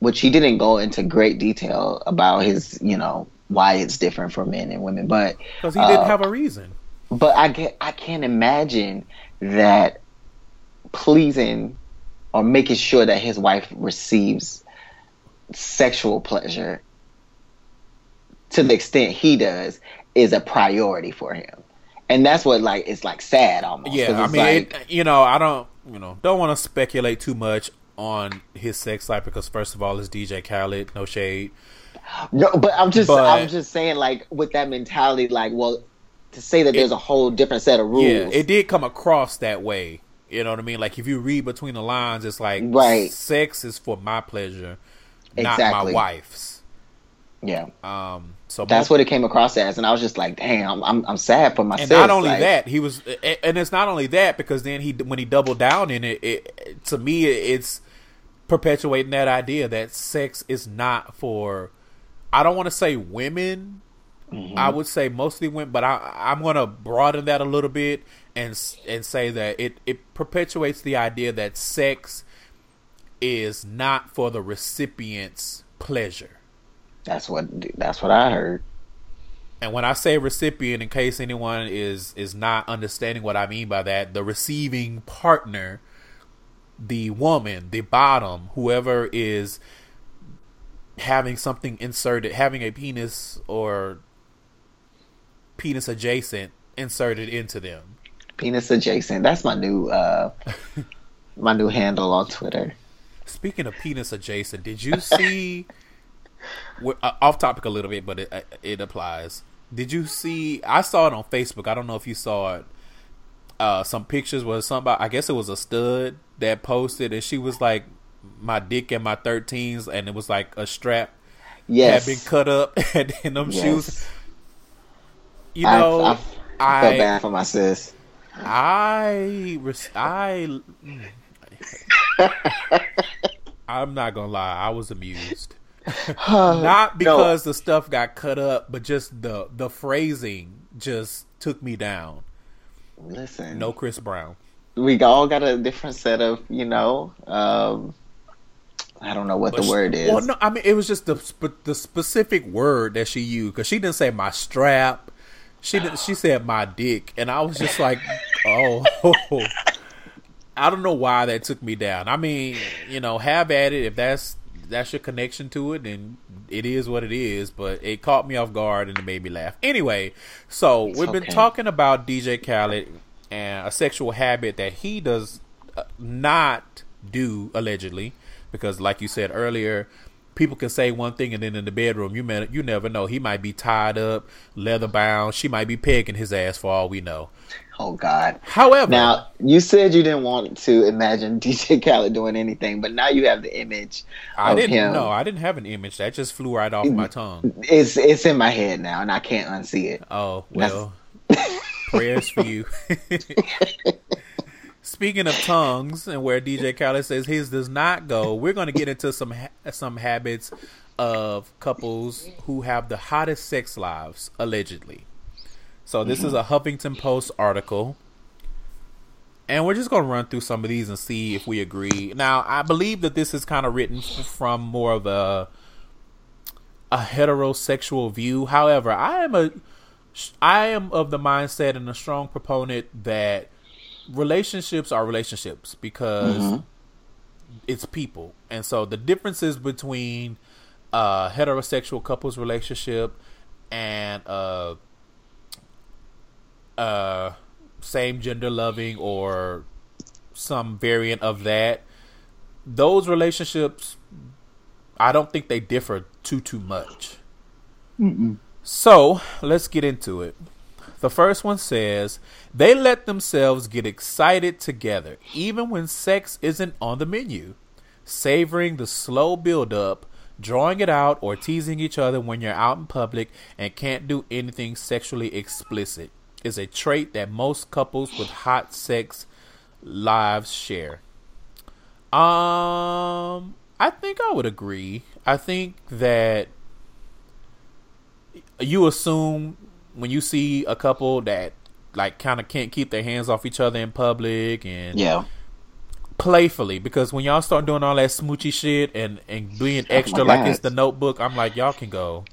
which he didn't go into great detail about his, you know, why it's different for men and women, but because he didn't have a reason. But I can't imagine that pleasing or making sure that his wife receives sexual pleasure to the extent he does is a priority for him. And that's what, like, it's like sad almost. Yeah, I mean, like, I don't want to speculate too much on his sex life, because first of all, it's DJ Khaled, no shade. No, but I'm just saying, like, with that mentality, like, well, to say that there's a whole different set of rules. Yeah, it did come across that way. You know what I mean? Like, if you read between the lines, it's like, sex is for my pleasure, not my wife's. Yeah. So that's what it came across as, and I was just like, damn, I'm sad for myself. And not only that, it's not only that, because then when he doubled down in it, to me, it's perpetuating that idea that sex is not for, I don't want to say women. Mm-hmm. I would say mostly women, but I'm going to broaden that a little bit and say that it perpetuates the idea that sex is not for the recipient's pleasure. That's what I heard. And when I say recipient, in case anyone is not understanding what I mean by that, the receiving partner, the woman, the bottom, whoever is having something inserted, having a penis or penis adjacent inserted into them. Penis adjacent. That's my new my new handle on Twitter. Speaking of penis adjacent, did you see off topic a little bit, but it applies. Did you see, I saw it on Facebook, I don't know if you saw it, some pictures where somebody, I guess it was a stud, that posted, and she was like, my dick and my 13s, and it was like a strap had been cut up and in them shoes. You know, I felt bad for my sis. I'm not gonna lie, I was amused. Not because the stuff got cut up, but just the phrasing just took me down. Listen, no Chris Brown. We all got a different set of, you know, I don't know what the word is. Well, no, I mean, it was just the specific word that she used, because she didn't say my strap. She said my dick, and I was just like, oh. I don't know why that took me down. I mean, you know, have at it. If that's your connection to it, then it is what it is. But it caught me off guard, and it made me laugh. Anyway, so we've been talking about DJ Khaled and a sexual habit that he does not do, allegedly. Because, like you said earlier, people can say one thing, and then in the bedroom, you never know. He might be tied up, leather bound. She might be pegging his ass for all we know. Oh, God. However. Now, you said you didn't want to imagine DJ Khaled doing anything, but now you have the image of him. No, I didn't have an image. That just flew right off my tongue. It's in my head now, and I can't unsee it. Oh, well. Prayers for you. Speaking of tongues and where DJ Khaled says his does not go, we're going to get into some habits of couples who have the hottest sex lives, allegedly. So this is a Huffington Post article. And we're just going to run through some of these and see if we agree. Now, I believe that this is kind of written from more of a heterosexual view. However, I am of the mindset and a strong proponent that relationships are relationships because it's people. And so the differences between a heterosexual couples relationship and a same gender loving or some variant of that, those relationships, I don't think they differ too much. Mm-mm. So let's get into it. The first one says they let themselves get excited together, even when sex isn't on the menu, savoring the slow build up, drawing it out, or teasing each other when you're out in public and can't do anything sexually explicit. Is a trait that most couples with hot sex lives share. I think I would agree. I think that you assume when you see a couple that like kind of can't keep their hands off each other in public and playfully, because when y'all start doing all that smoochy shit and being extra like it's The Notebook, I'm like, y'all can go.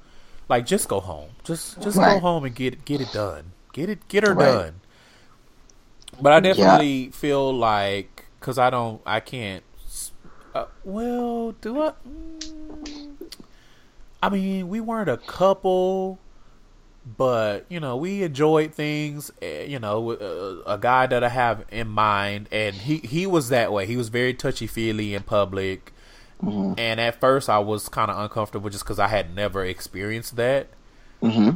Like, just go home. Just go home and get it done. Get her done. But I definitely feel like, because I can't. Well, do I? I mean, we weren't a couple, but you know, we enjoyed things. You know, a guy that I have in mind, and he was that way. He was very touchy feely in public, and at first I was kind of uncomfortable just because I had never experienced that. Mm-hmm.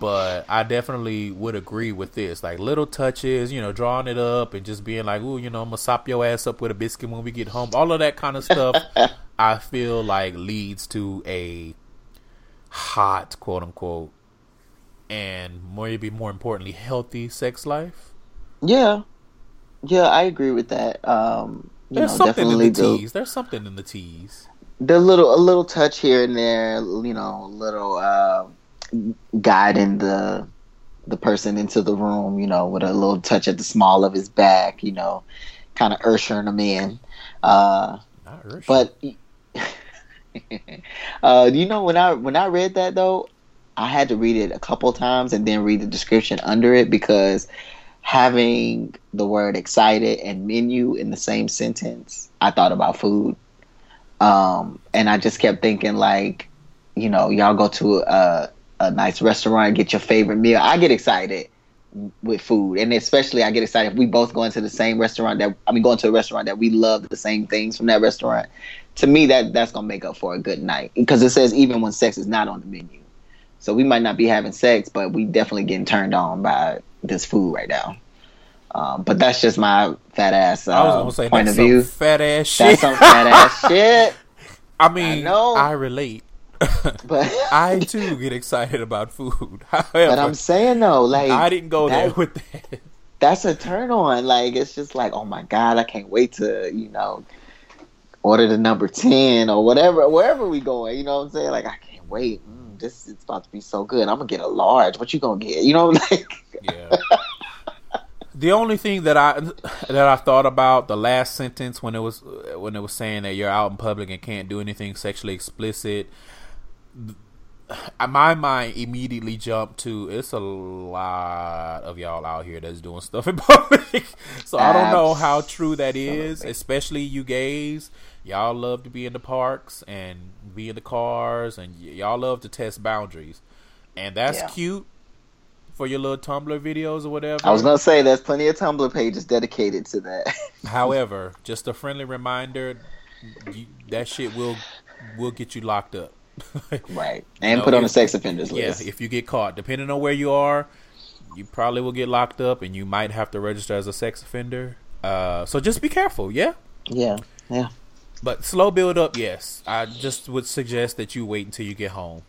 But I definitely would agree with this. Like little touches, you know, drawing it up and just being like, ooh, you know, I'm going to sop your ass up with a biscuit when we get home. All of that kind of stuff, I feel like leads to a hot, quote unquote, and maybe more importantly, healthy sex life. Yeah. Yeah, I agree with that. There's something in the tease. A little touch here and there, you know, little... guiding the person into the room, you know, with a little touch at the small of his back, you know, kind of ushering him in. But you know, when I read that though, I had to read it a couple times and then read the description under it, because having the word excited and menu in the same sentence, I thought about food, and I just kept thinking like, you know, y'all go to a nice restaurant, get your favorite meal. I get excited with food, and especially I get excited if we both go into the same restaurant going to a restaurant that we love the same things from that restaurant. To me, that's gonna make up for a good night, because it says even when sex is not on the menu. So we might not be having sex, but we definitely getting turned on by this food right now. But that's just my fat ass point of view. That's some fat ass shit. I mean, I relate. But I too get excited about food. However, but I'm saying though, like I didn't go there with that. That's a turn on. Like it's just like, oh my god, I can't wait to, you know, order the number 10 or whatever, wherever we going. You know what I'm saying? Like I can't wait. This is about to be so good. I'm gonna get a large. What you gonna get? You know, like yeah. The only thing that I thought about the last sentence when it was saying that you're out in public and can't do anything sexually explicit. My mind immediately jumped to it's a lot of y'all out here that's doing stuff in public. So I don't know how true that is, especially you gays. Y'all love to be in the parks and be in the cars, and y'all love to test boundaries, and that's cute for your little Tumblr videos or whatever. I was gonna say there's plenty of Tumblr pages dedicated to that. However, just a friendly reminder, that shit will get you locked up. Right. And put on the sex offenders list. Yeah, if you get caught. Depending on where you are, you probably will get locked up and you might have to register as a sex offender. So just be careful, yeah? Yeah, yeah. But slow build up, yes. I just would suggest that you wait until you get home.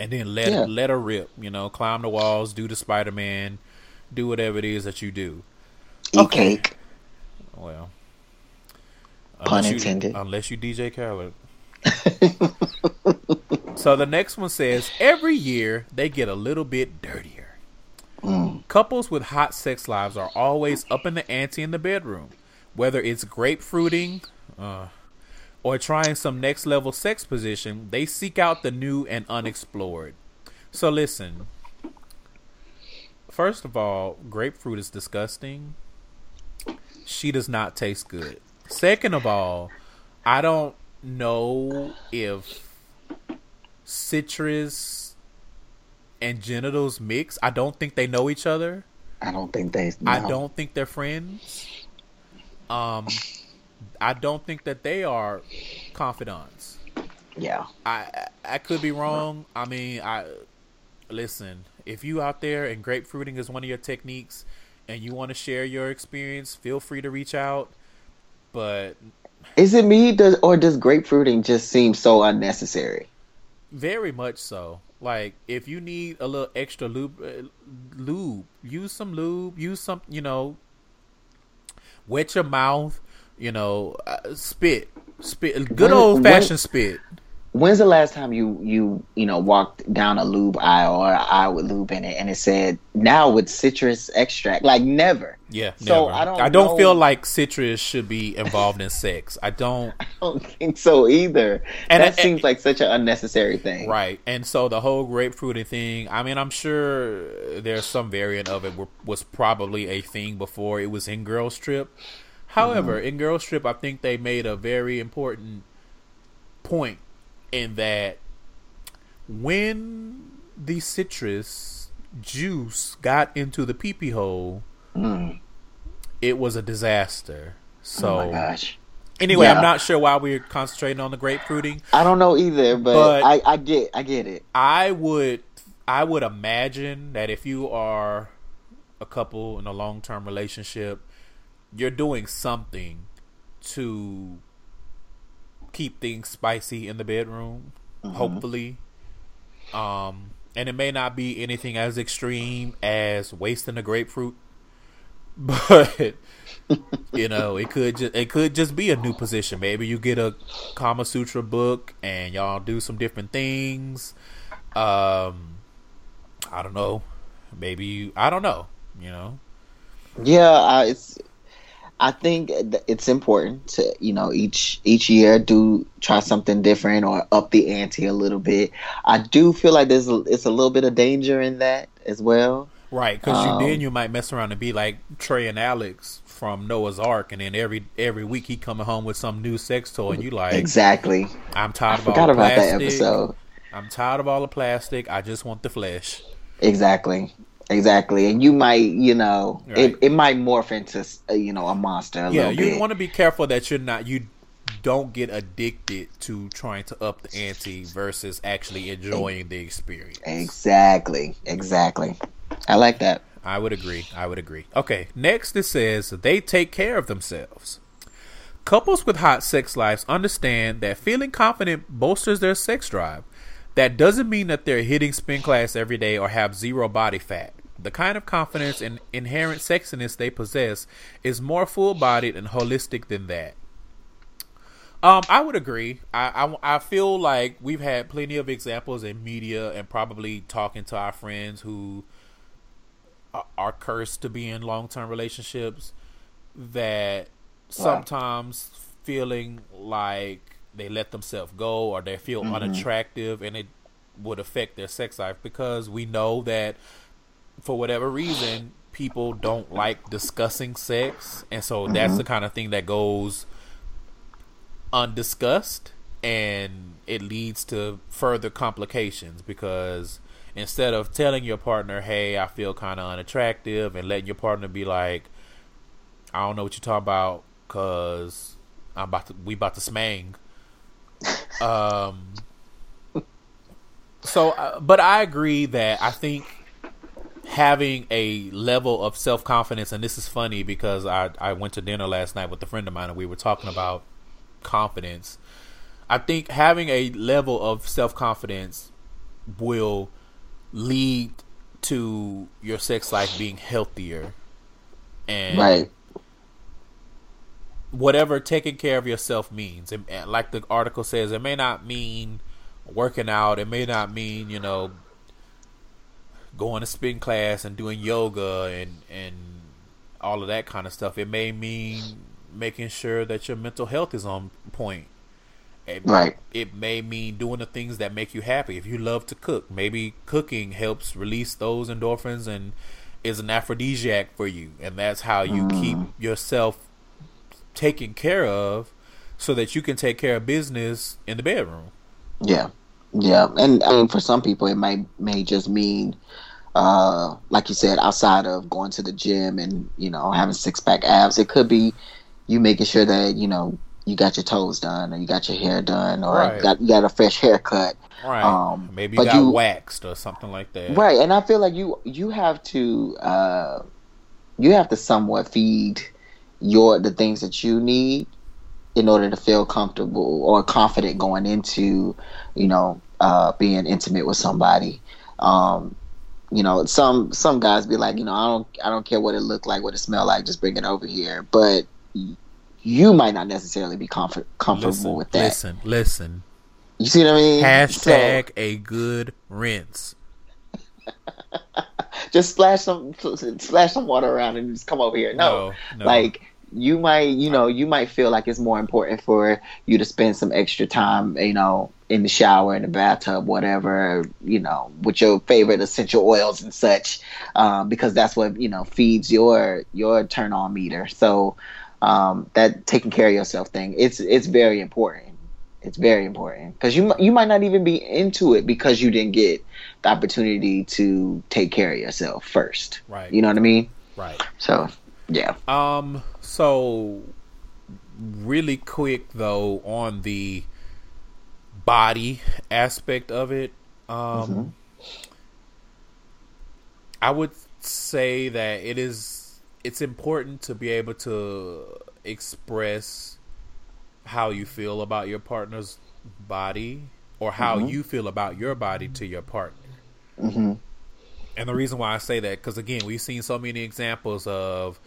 And then let her rip, you know, climb the walls, do the Spider-Man, do whatever it is that you do. Eat cake. Well. Pun intended. Unless you DJ Khaled. So the next one says every year they get a little bit dirtier. Couples with hot sex lives are always up in the ante in the bedroom, whether it's grapefruiting or trying some next level sex position. They seek out the new and unexplored. So listen, first of all, grapefruit is disgusting. She does not taste good. Second of all, I don't know if citrus and genitals mix. I don't think they know each other. I don't think they're friends. I don't think that they are confidants. Yeah. I could be wrong. I mean, listen, if you out there and grapefruiting is one of your techniques and you want to share your experience, feel free to reach out. But is it me, or does grapefruiting just seem so unnecessary? Very much so. Like, if you need a little extra lube, use some lube, use some, you know, wet your mouth, you know, spit, good old fashioned spit. When's the last time you walked down a lube aisle or an aisle with lube in it and it said now with citrus extract? Like, never. Yeah. So never. I don't feel like citrus should be involved in sex. I don't think so either. And that seems like such an unnecessary thing. Right. And so the whole grapefruity thing, I mean, I'm sure there's some variant of it was probably a thing before it was in Girls Trip. However, in Girls Trip, I think they made a very important point in that when the citrus juice got into the pee-pee hole, it was a disaster. So, oh my gosh. Anyway, yeah. I'm not sure why we're concentrating on the grapefruiting. I don't know either, but I get it. I would imagine that if you are a couple in a long-term relationship, you're doing something to keep things spicy in the bedroom, hopefully. And it may not be anything as extreme as wasting a grapefruit, but you know, it could just be a new position. Maybe you get a Kama Sutra book and y'all do some different things. I don't know. I don't know. You know. Yeah, I think it's important to, you know, each year do try something different or up the ante a little bit. I do feel like it's a little bit of danger in that as well. Right, because you might mess around and be like Trey and Alex from Noah's Ark, and then every week he coming home with some new sex toy, and you like, exactly. I'm tired of all the plastic. I just want the flesh. Exactly, and you might, you know, right. it might morph into, you know, a monster. A little bit. You want to be careful that you don't get addicted to trying to up the ante versus actually enjoying the experience. Exactly. I like that. I would agree. Okay, next it says they take care of themselves. Couples with hot sex lives understand that feeling confident bolsters their sex drive. That doesn't mean that they're hitting spin class every day or have zero body fat. The kind of confidence and inherent sexiness they possess is more full-bodied and holistic than that. I would agree. I feel like we've had plenty of examples in media and probably talking to our friends who are cursed to be in long-term relationships that sometimes feeling like they let themselves go or they feel unattractive, and it would affect their sex life, because we know that for whatever reason people don't like discussing sex, and so that's the kind of thing that goes undiscussed, and it leads to further complications, because instead of telling your partner, hey, I feel kind of unattractive, and letting your partner be like, I don't know what you're talking about, because we about to smang. But I agree that I think having a level of self-confidence, and this is funny because I went to dinner last night with a friend of mine and we were talking about confidence. I think having a level of self-confidence will lead to your sex life being healthier, and right. Whatever taking care of yourself means. And like the article says, it may not mean working out. It may not mean, you know, going to spin class and doing yoga and all of that kind of stuff. It may mean making sure that your mental health is on point. It may mean doing the things that make you happy. If you love to cook, maybe cooking helps release those endorphins and is an aphrodisiac for you. And that's how you keep yourself taken care of so that you can take care of business in the bedroom. Yeah. Yeah. And I mean, for some people, it may just mean, like you said, outside of going to the gym and, you know, having six-pack abs, it could be you making sure that, you know, you got your toes done or you got your hair done or you got a fresh haircut. Right. Maybe you got waxed or something like that. Right. And I feel like you have to somewhat feed the things that you need in order to feel comfortable or confident going into, you know, being intimate with somebody. You know, some guys be like, you know, I don't care what it looked like, what it smelled like, just bring it over here. But you might not necessarily be comfortable with that. Listen. You see what I mean? # a good rinse. Just splash some water around and just come over here. No. Like you might feel like it's more important for you to spend some extra time, you know, in the shower, in the bathtub, whatever, you know, with your favorite essential oils and such, because that's what, you know, feeds your turn on meter. So. That taking care of yourself thing, it's very important. It's very important because you might not even be into it because you didn't get the opportunity to take care of yourself first. Right. You know what I mean? Right. So, yeah. So really quick though, on the body aspect of it, I would say that it's important to be able to express how you feel about your partner's body or how you feel about your body to your partner. Mm-hmm. And the reason why I say that, because again, we've seen so many examples of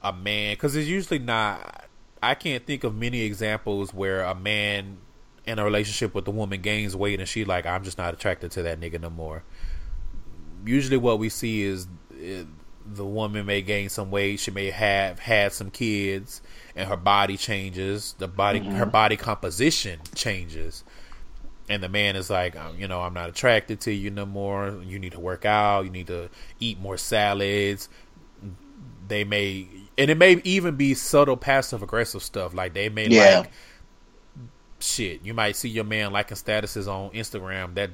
a man, because it's usually not, I can't think of many examples where a man in a relationship with a woman gains weight and she like, I'm just not attracted to that nigga no more. Usually what we see is the woman may gain some weight. She may have had some kids, and her body changes. Her body composition changes, and the man is like, you know, I'm not attracted to you no more. You need to work out. You need to eat more salads. It may even be subtle passive aggressive stuff. Like they may like shit. You might see your man liking statuses on Instagram that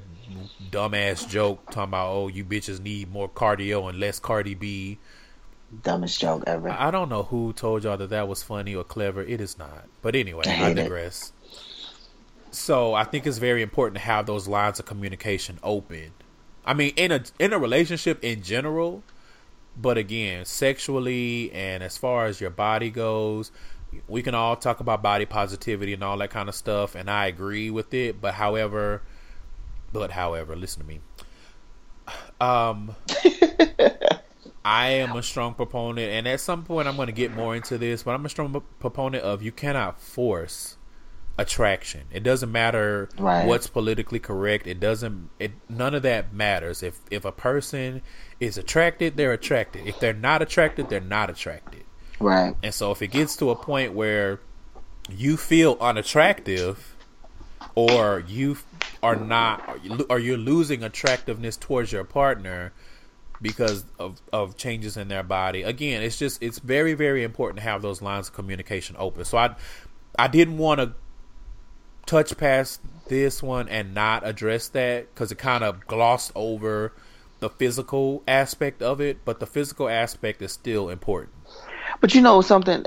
dumbass joke talking about, oh, you bitches need more cardio and less Cardi B. Dumbest joke ever. I don't know who told y'all that was funny or clever. It is not. But anyway, I digress. So I think it's very important to have those lines of communication open. I mean, in a relationship in general, but again, sexually and as far as your body goes, we can all talk about body positivity and all that kind of stuff, and I agree with it. But however, listen to me. I am a strong proponent, and at some point I'm going to get more into this, but I'm a strong proponent of you cannot force attraction. It doesn't matter what's politically correct. None of that matters. If a person is attracted, they're attracted. If they're not attracted, they're not attracted. Right. And so if it gets to a point where you feel unattractive or you are not, or you're losing attractiveness towards your partner because of changes in their body, again, it's very, very important to have those lines of communication open. So I didn't want to touch past this one and not address that because it kind of glossed over the physical aspect of it, but the physical aspect is still important. But you know something,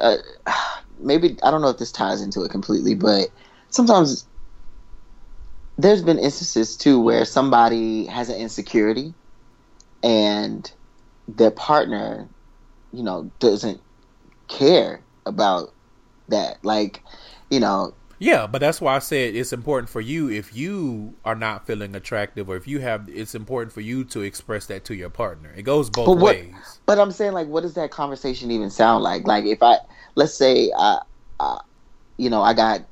maybe, I don't know if this ties into it completely, but sometimes there's been instances too where somebody has an insecurity and their partner, you know, doesn't care about that. Like, you know. Yeah, but that's why I said it's important for you, if you are not feeling attractive or if you have, it's important for you to express that to your partner. It goes both ways. But I'm saying, like, what does that conversation even sound like? Like, if I, let's say, you know, I got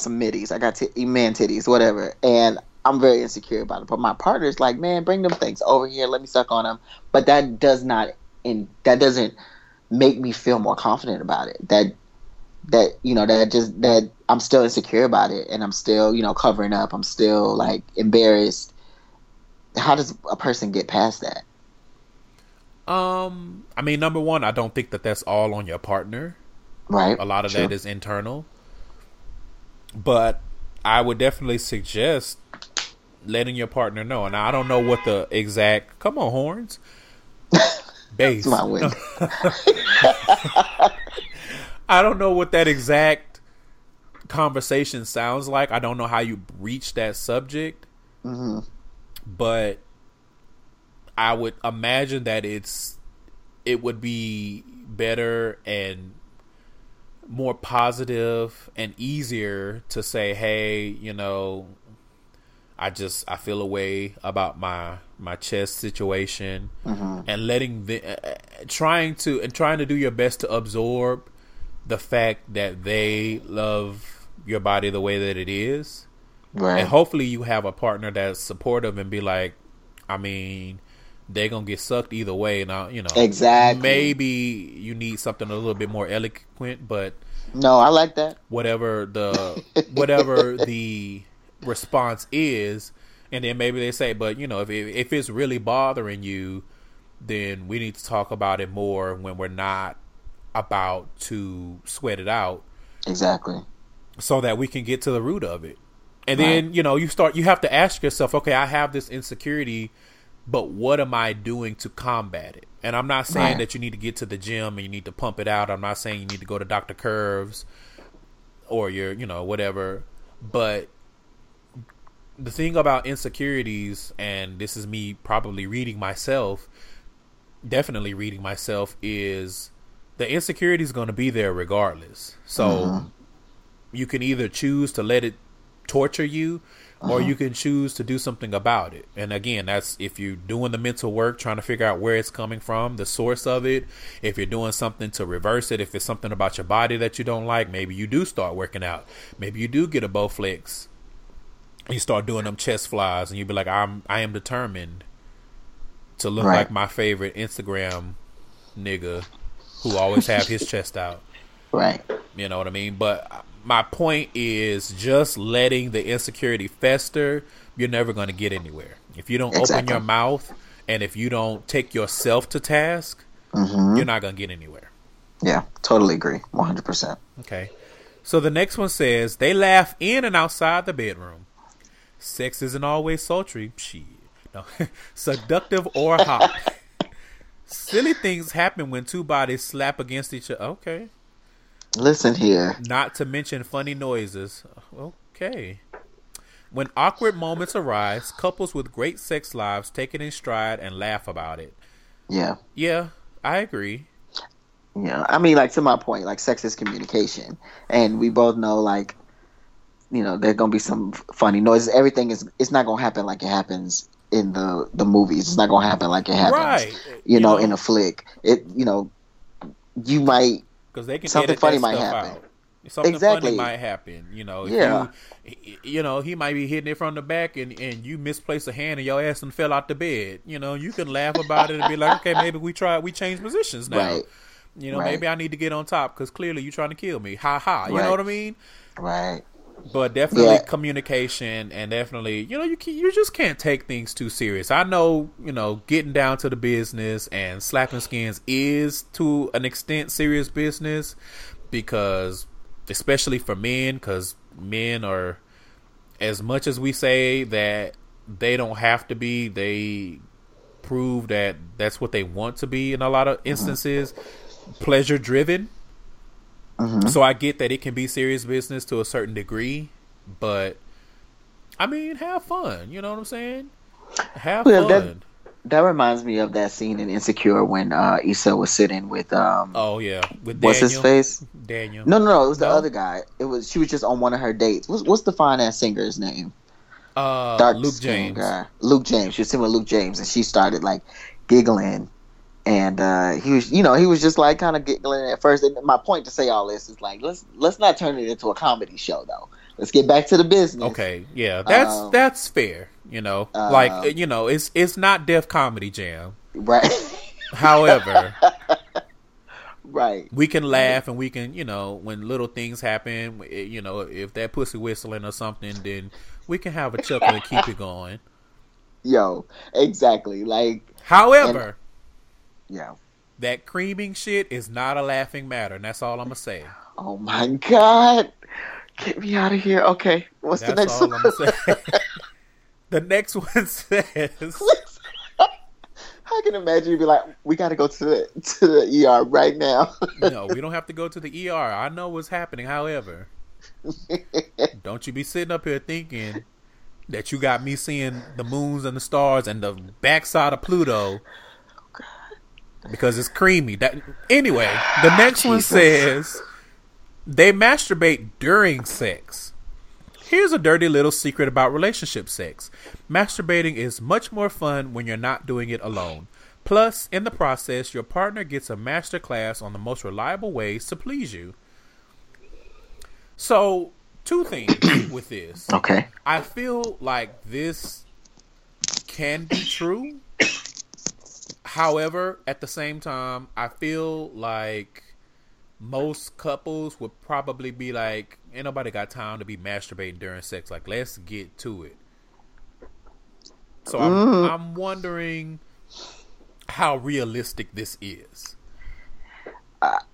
some middies, I got man titties, whatever, and I'm very insecure about it. But my partner's like, man, bring them things over here. Let me suck on them. But that does not, and that doesn't make me feel more confident about it. That I'm still insecure about it, and I'm still, covering up. I'm still like embarrassed. How does a person get past that? I mean, number one, I don't think that that's all on your partner. Right. A lot of that is internal. But I would definitely suggest letting your partner know. And I don't know what the exact... Come on, horns. Bass. That's my win. I don't know what that exact conversation sounds like. I don't know how you reach that subject. Mm-hmm. But I would imagine that it would be better and more positive and easier to say, hey, I feel a way about my chest situation, mm-hmm. and trying to do your best to absorb the fact that they love your body the way that it is. Right. And hopefully you have a partner that's supportive and be like, I mean, they're going to get sucked either way. Now, exactly. Maybe you need something a little bit more eloquent, but no, I like that. Whatever the response is. And then maybe they say, but if it's really bothering you, then we need to talk about it more when we're not about to sweat it out. Exactly. So that we can get to the root of it. And right. Then, you have to ask yourself, okay, I have this insecurity, but what am I doing to combat it? And I'm not saying that you need to get to the gym and you need to pump it out. I'm not saying you need to go to Dr. Curves or your, whatever. But the thing about insecurities, and this is me probably definitely reading myself, is the insecurity is going to be there regardless. So mm-hmm. you can either choose to let it torture you, or you can choose to do something about it. And again, that's if you're doing the mental work, trying to figure out where it's coming from, the source of it. If you're doing something to reverse it, if it's something about your body that you don't like, maybe you do start working out. Maybe you do get a Bowflex. You start doing them chest flies, and you be like, I am determined to look like my favorite Instagram nigga who always have his chest out. Right. You know what I mean? But my point is, just letting the insecurity fester, you're never going to get anywhere. If you don't open your mouth, and if you don't take yourself to task, mm-hmm. you're not going to get anywhere. Yeah, totally agree. 100%. Okay. So the next one says, they laugh in and outside the bedroom. Sex isn't always sultry. Shit. No. Seductive or hot. Silly things happen when two bodies slap against each other. Okay. Listen here. Not to mention funny noises. Okay. When awkward moments arise, couples with great sex lives take it in stride and laugh about it. Yeah. Yeah, I agree. Yeah, I mean, to my point, sex is communication. And we both know, there are going to be some funny noises. Everything is, it's not going to happen like it happens in the movies. It's not going to happen like it happens, in a flick. It, you might... Because they can something funny might happen. Out. Something exactly. funny might happen. Yeah. He might be hitting it from the back, and you misplace a hand, and your ass and fell out the bed. You can laugh about it and be like, okay, maybe we change positions now. Right. Maybe I need to get on top because clearly you're trying to kill me. Ha ha. You know what I mean? Right. But definitely communication, and definitely you just can't take things too serious. I know getting down to the business and slapping skins is to an extent serious business, because especially for men, because men are, as much as we say that they don't have to be, they prove that that's what they want to be in a lot of instances, pleasure driven. Mm-hmm. So I get that it can be serious business to a certain degree, but I mean, have fun. You know what I'm saying? Have fun. That reminds me of that scene in Insecure when Issa was sitting with with Daniel. What's his face? Daniel. No, it was the other guy. She was just on one of her dates. What's the fine ass singer's name? Luke James. Guy. Luke James. She was sitting with Luke James, and she started giggling. And he was just kind of giggling at first. And my point to say all this is let's not turn it into a comedy show though. let's get back to the business. Okay, yeah, that's fair. You know, like, you know, it's not Def Comedy Jam, right? However, right, we can laugh and we can, you know, when little things happen, you know, if that pussy whistling or something, then we can have a chuckle and keep it going. Yo, exactly. Like, however, yeah, that creaming shit is not a laughing matter, and that's all I'm gonna say. Oh my God, get me out of here. Okay, what's the next one? That's all I'm gonna say. The next one says, I can imagine you'd be like, we got to go to the ER right now. No, we don't have to go to the ER. I know what's happening. However, don't you be sitting up here thinking that you got me seeing the moons and the stars and the backside of Pluto. Oh, God. Because it's creamy. Anyway, the next one says they masturbate during sex. Here's a dirty little secret about relationship sex. Masturbating is much more fun when you're not doing it alone. Plus, in the process, your partner gets a master class on the most reliable ways to please you. So, two things with this. Okay. I feel like this can be true. However, at the same time, I feel like most couples would probably be like, ain't nobody got time to be masturbating during sex. Like, let's get to it. So I'm wondering how realistic this is.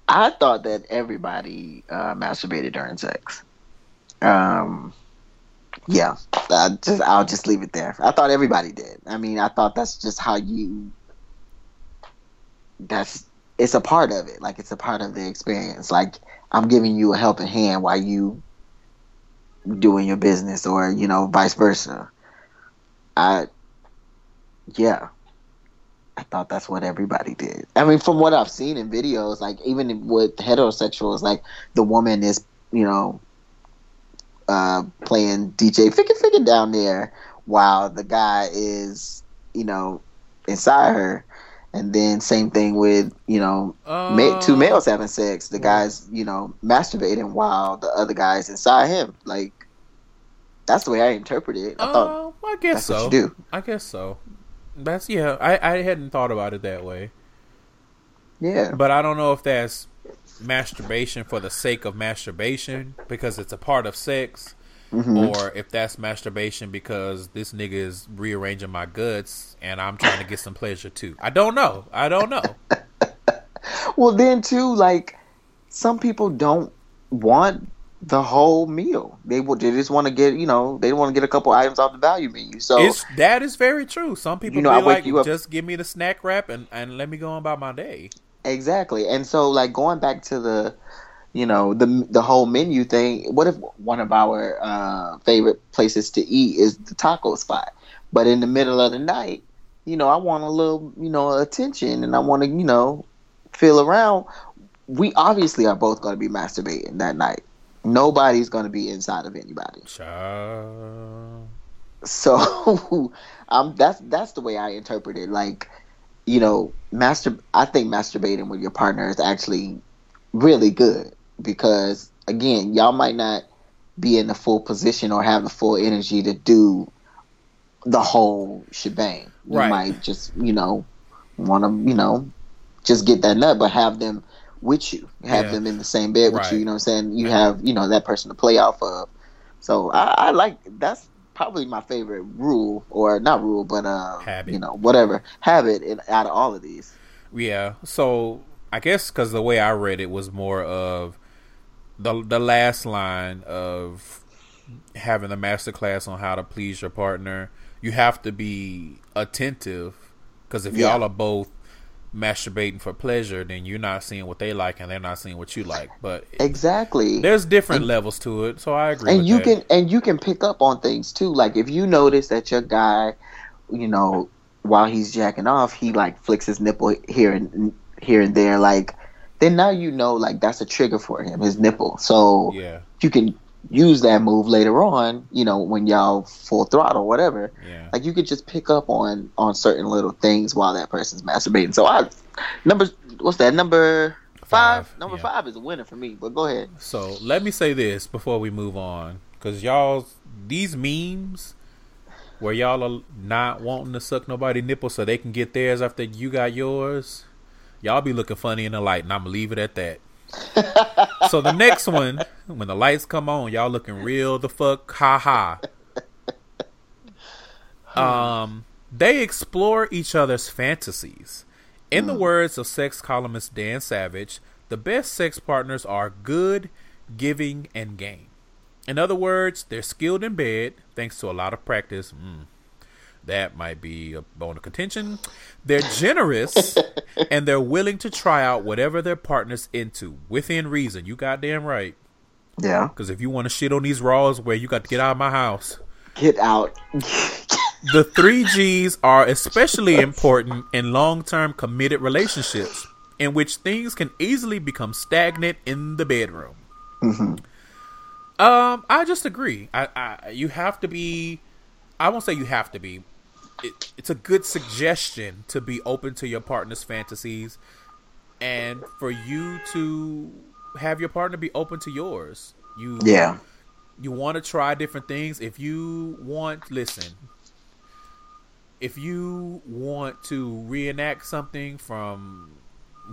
I thought that everybody masturbated during sex. Yeah, I'll just leave it there. I thought everybody did. I mean, I thought that's just how you. It's a part of it. Like, it's a part of the experience. Like, I'm giving you a helping hand while you doing your business, or, you know, vice versa. I thought that's what everybody did. I mean, from what I've seen in videos, like, even with heterosexuals, like, the woman is, you know, playing DJ Figure down there while the guy is, you know, inside her. And then same thing with, you know, two males having sex. The guy's, you know, masturbating while the other guy's inside him. Like, that's the way I interpret it. I thought, I guess that's so. What you do. I guess so. That's, yeah, I hadn't thought about it that way. Yeah. But I don't know if that's masturbation for the sake of masturbation because it's a part of sex. Mm-hmm. Or if that's masturbation because this nigga is rearranging my guts and I'm trying to get some pleasure too. I don't know. Well, then too, like, some people don't want the whole meal. They just want to get, you know, they want to get a couple items off the value menu. So that is very true. Some people, you know, just give me the snack wrap and let me go on about my day. Exactly. And so, like, going back to the, you know, the whole menu thing. What if one of our favorite places to eat is the taco spot, but in the middle of the night, you know, I want a little, you know, attention, and I want to, you know, feel around. We obviously are both going to be masturbating that night. Nobody's going to be inside of anybody. Child. So, that's the way I interpret it. Like, you know, I think masturbating with your partner is actually really good. Because, again, y'all might not be in the full position or have the full energy to do the whole shebang. Right. You might just, you know, want to, you know, just get that nut, but have them with you. Have them in the same bed with you, you know what I'm saying? You have, you know, that person to play off of. So, I like, that's probably my favorite rule, or not rule, but, habit. You know, whatever. Habit out of all of these. Yeah, so I guess because the way I read it was more of the last line of having the masterclass on how to please your partner. You have to be attentive, because if y'all are both masturbating for pleasure, then you're not seeing what they like and they're not seeing what you like. But exactly, there's different levels to it. So I agree. And you can pick up on things too. Like, if you notice that your guy, you know, while he's jacking off, he like flicks his nipple here and there, like, then now you know, like, that's a trigger for him, his nipple. So you can use that move later on, you know, when y'all full throttle, whatever. Yeah. Like, you could just pick up on certain little things while that person's masturbating. So number five? Number five is a winner for me, but go ahead. So let me say this before we move on, Because y'all, these memes where y'all are not wanting to suck nobody's nipple so they can get theirs after you got yours, y'all be looking funny in the light, and I'm going to leave it at that. So the next one, when the lights come on, y'all looking real the fuck, ha ha. They explore each other's fantasies. In the words of sex columnist Dan Savage, the best sex partners are good, giving, and game. In other words, they're skilled in bed, thanks to a lot of practice. That might be a bone of contention. They're generous and they're willing to try out whatever their partner's into within reason. You goddamn right. Yeah. Because if you want to shit on these raws, where you got to get out of my house. Get out. The three G's are especially important in long-term committed relationships in which things can easily become stagnant in the bedroom. Mm-hmm. I just agree. You have to be, I won't say you have to be. It's a good suggestion to be open to your partner's fantasies and for you to have your partner be open to yours. You want to try different things. If you want to reenact something from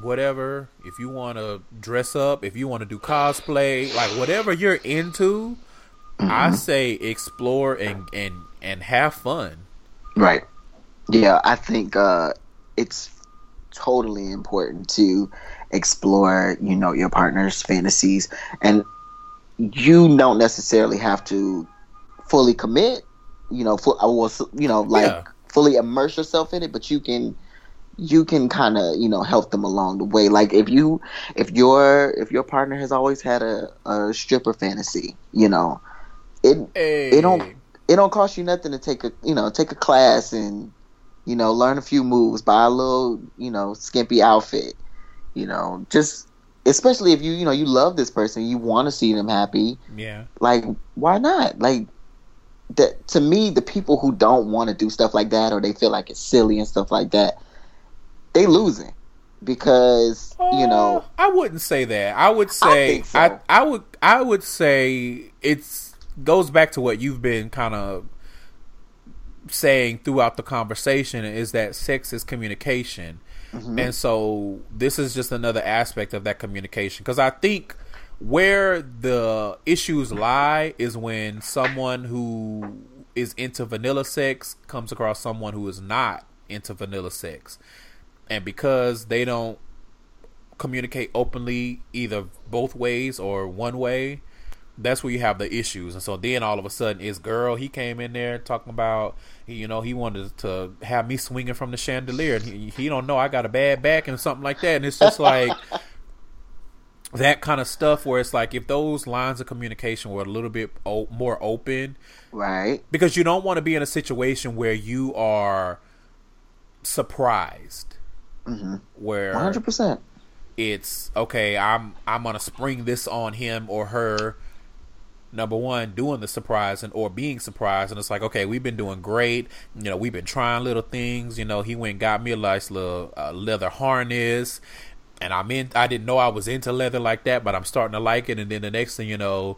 whatever, if you want to dress up, if you want to do cosplay, like whatever you're into, I say explore and have fun. Right. Yeah, I think it's totally important to explore, your partner's fantasies. And you don't necessarily have to fully commit, fully immerse yourself in it, but you can kind of, help them along the way. Like if your partner has always had a stripper fantasy, it don't cost you nothing to take a class and, learn a few moves, buy a little, skimpy outfit, just especially if you love this person, you want to see them happy. Yeah. Like, why not? Like, that to me, the people who don't want to do stuff like that, or they feel like it's silly and stuff like that, they losing, because I wouldn't say that. I would say I think so. I would say it's goes back to what you've been kind of saying throughout the conversation, is that sex is communication, and so this is just another aspect of that communication. Because I think where the issues lie is when someone who is into vanilla sex comes across someone who is not into vanilla sex. And because they don't communicate openly either both ways or one way, that's where you have the issues. And so then all of a sudden, his girl, he came in there talking about, he wanted to have me swinging from the chandelier. And he don't know I got a bad back and something like that. And it's just like... that kind of stuff where it's like, if those lines of communication were a little bit more open, right? Because you don't want to be in a situation where you are surprised, where 100% it's okay. I'm gonna spring this on him or her. Number one, doing the surprising or being surprised, and it's like, okay, we've been doing great. We've been trying little things. He went and got me a nice little leather harness. And I didn't know I was into leather like that, but I'm starting to like it. And then the next thing you know,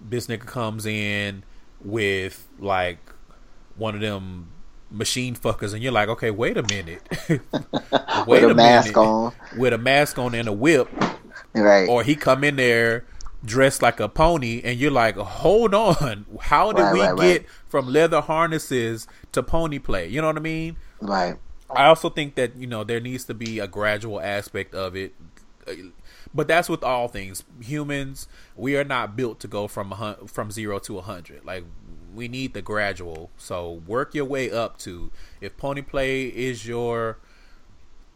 this nigga comes in with like one of them machine fuckers, and you're like, okay, wait a minute, with a mask on, and a whip, right? Or he come in there dressed like a pony, and you're like, hold on, how did we get from leather harnesses to pony play? You know what I mean? Right. I also think that, there needs to be a gradual aspect of it. But that's with all things. Humans, we are not built to go from 0 to 100. Like, we need the gradual. So work your way up to, if pony play is your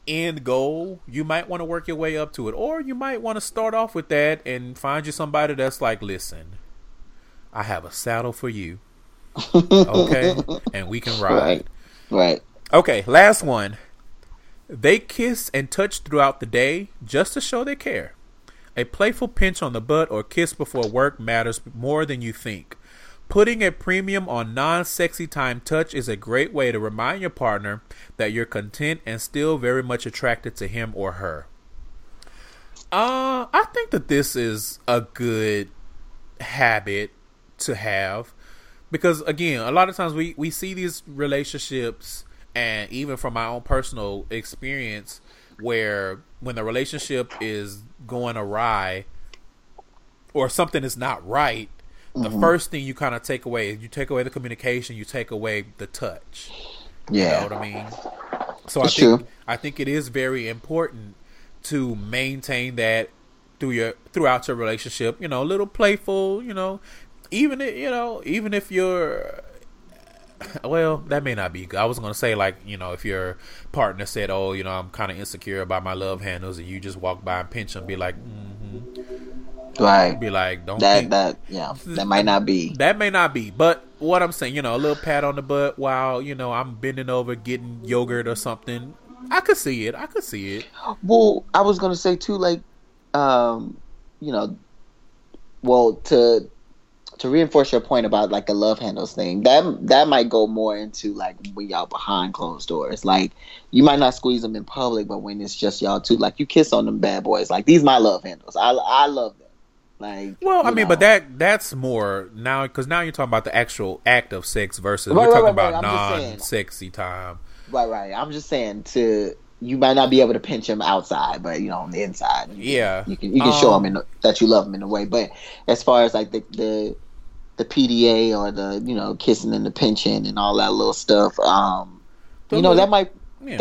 end goal, you might want to work your way up to it. Or you might want to start off with that and find you somebody that's like, listen, I have a saddle for you. Okay? And we can ride. Right. Okay, last one. They kiss and touch throughout the day just to show they care. A playful pinch on the butt or kiss before work matters more than you think. Putting a premium on non-sexy time touch is a great way to remind your partner that you're content and still very much attracted to him or her. I think that this is a good habit to have. Because, again, a lot of times we see these relationships, and even from my own personal experience, where when the relationship is going awry or something is not right, mm-hmm. the first thing you kind of take away is you take away the communication, you take away the touch. Yeah. You know what I mean? So I think it is very important to maintain that throughout your relationship, you know, a little playful, you know, even if you're, well, that may not be good. I was going to say, like, you know, if your partner said, oh, you know, I'm kind of insecure about my love handles, and you just walk by and pinch them, be like, mm-hmm. Right. Be like, don't that, think. That, yeah, that might not be. That may not be. But what I'm saying, you know, a little pat on the butt while, you know, I'm bending over getting yogurt or something. I could see it. Well, I was going to say too, like, you know, well, to reinforce your point about like a love handles thing, that might go more into like when y'all behind closed doors. Like, you might not squeeze them in public, but when it's just y'all two, like, you kiss on them bad boys. Like, these my love handles. I love them. Like, well, I mean, know. But that's more now, because now you're talking about the actual act of sex versus we're talking about non-sexy time. Right. I'm just saying you might not be able to pinch them outside, but, you know, on the inside, you can show them that you love them in a way. But as far as like the PDA or the, you know, kissing and the pinching and all that little stuff, you know, that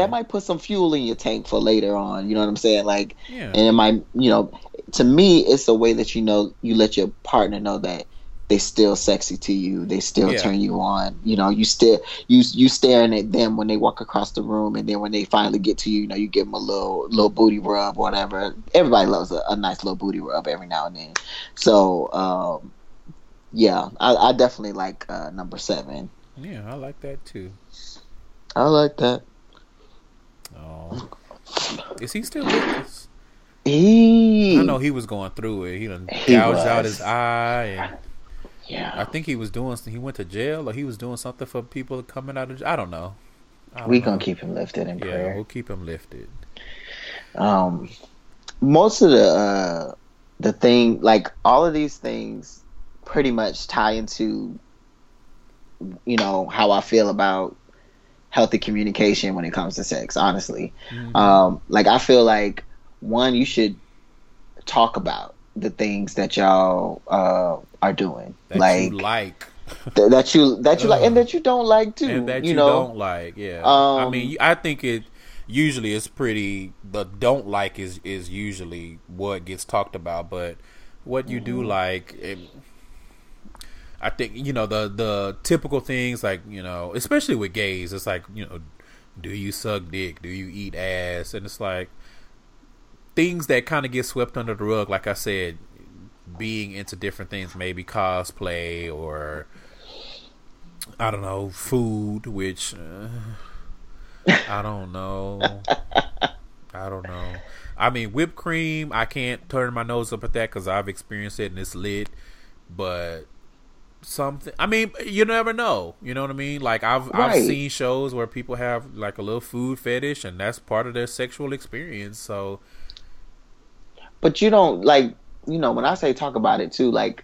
might put some fuel in your tank for later on. You know what I'm saying? Like, yeah. And it might, you know, to me, it's a way that, you know, you let your partner know that they still sexy to you. They still turn you on. You know, you still, you staring at them when they walk across the room, and then when they finally get to you, you know, you give them a little booty rub or whatever. Everybody loves a nice little booty rub every now and then. So, yeah, I definitely like number 7. Yeah, I like that too. I like that. Oh, is he still with us? I know he was going through it. He done gouged out his eye. And yeah, I think he was doing. He went to jail, or he was doing something for people coming out of jail. I don't know. We're gonna keep him lifted in prayer. Yeah, we'll keep him lifted. Most of the thing, like all of these things, pretty much tie into, you know, how I feel about healthy communication when it comes to sex, honestly. Mm-hmm. Like, I feel like, one, you should talk about the things that y'all are doing, that like, you like. that you like, and that you don't like too, and that you know? Don't like. Yeah, I mean, I think it usually is pretty. The don't like is usually what gets talked about, but what you do like. I think, you know, the typical things, like, you know, especially with gays, it's like, you know, do you suck dick? Do you eat ass? And it's like things that kind of get swept under the rug. Like I said, being into different things, maybe cosplay or, I don't know, food, which I don't know. I mean, whipped cream, I can't turn my nose up at that because I've experienced it and it's lit, but something, I mean, you never know, you know what I mean? Like, I've seen shows where people have like a little food fetish, and that's part of their sexual experience. So, but you don't, like, you know, when I say talk about it too, like,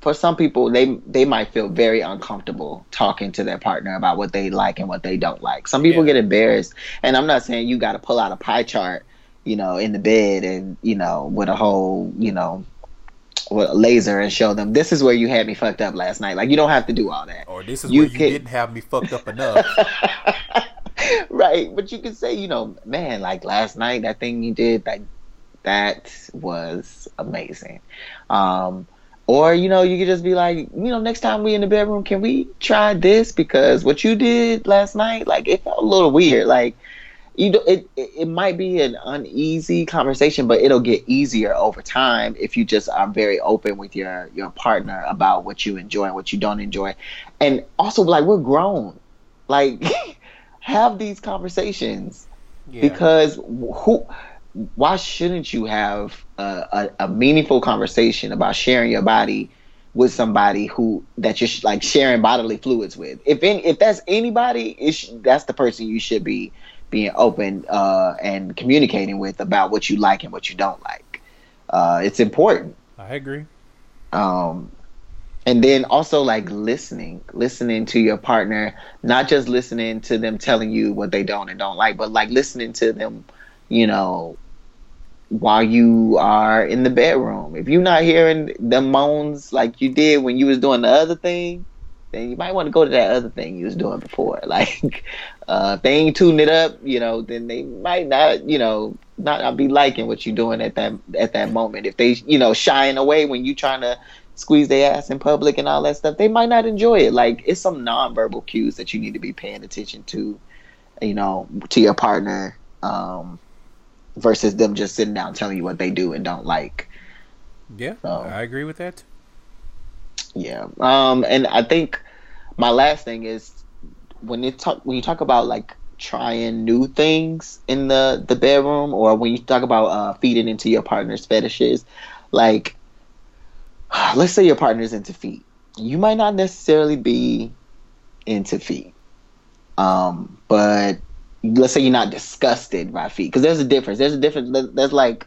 for some people, they might feel very uncomfortable talking to their partner about what they like and what they don't like. Some people get embarrassed, and I'm not saying you got to pull out a pie chart, you know, in the bed, and, you know, with a whole, you know, with a laser, and show them, this is where you had me fucked up last night. Like, you don't have to do all that. Or this is where you didn't have me fucked up enough. Right. But you can say, you know, man, like, last night, that thing you did, that was amazing. Or, you know, you could just be like, you know, next time we in the bedroom, can we try this? Because what you did last night, like, it felt a little weird. Like, you know, it might be an uneasy conversation, but it'll get easier over time if you just are very open with your partner about what you enjoy and what you don't enjoy. And also, like, we're grown. Like, have these conversations. Yeah. Because why shouldn't you have a meaningful conversation about sharing your body with somebody who that you're like sharing bodily fluids with? If that's anybody, that's the person you should be being open and communicating with about what you like and what you don't like. It's important. I agree. And then also like listening to your partner, not just listening to them telling you what they don't and don't like, but like listening to them, you know, while you are in the bedroom. If you're not hearing the moans like you did when you was doing the other thing, then you might want to go to that other thing you was doing before. Like, if they ain't tuning it up, you know, then they might not, you know, not be liking what you're doing at that moment. If they, you know, shying away when you trying to squeeze their ass in public and all that stuff, they might not enjoy it. Like, it's some nonverbal cues that you need to be paying attention to, you know, to your partner, versus them just sitting down telling you what they do and don't like. Yeah, so, I agree with that. Yeah, and I think my last thing is when you talk about like trying new things in the bedroom, or when you talk about feeding into your partner's fetishes, like, let's say your partner's into feet. You might not necessarily be into feet, but let's say you're not disgusted by feet, because there's a difference. There's like,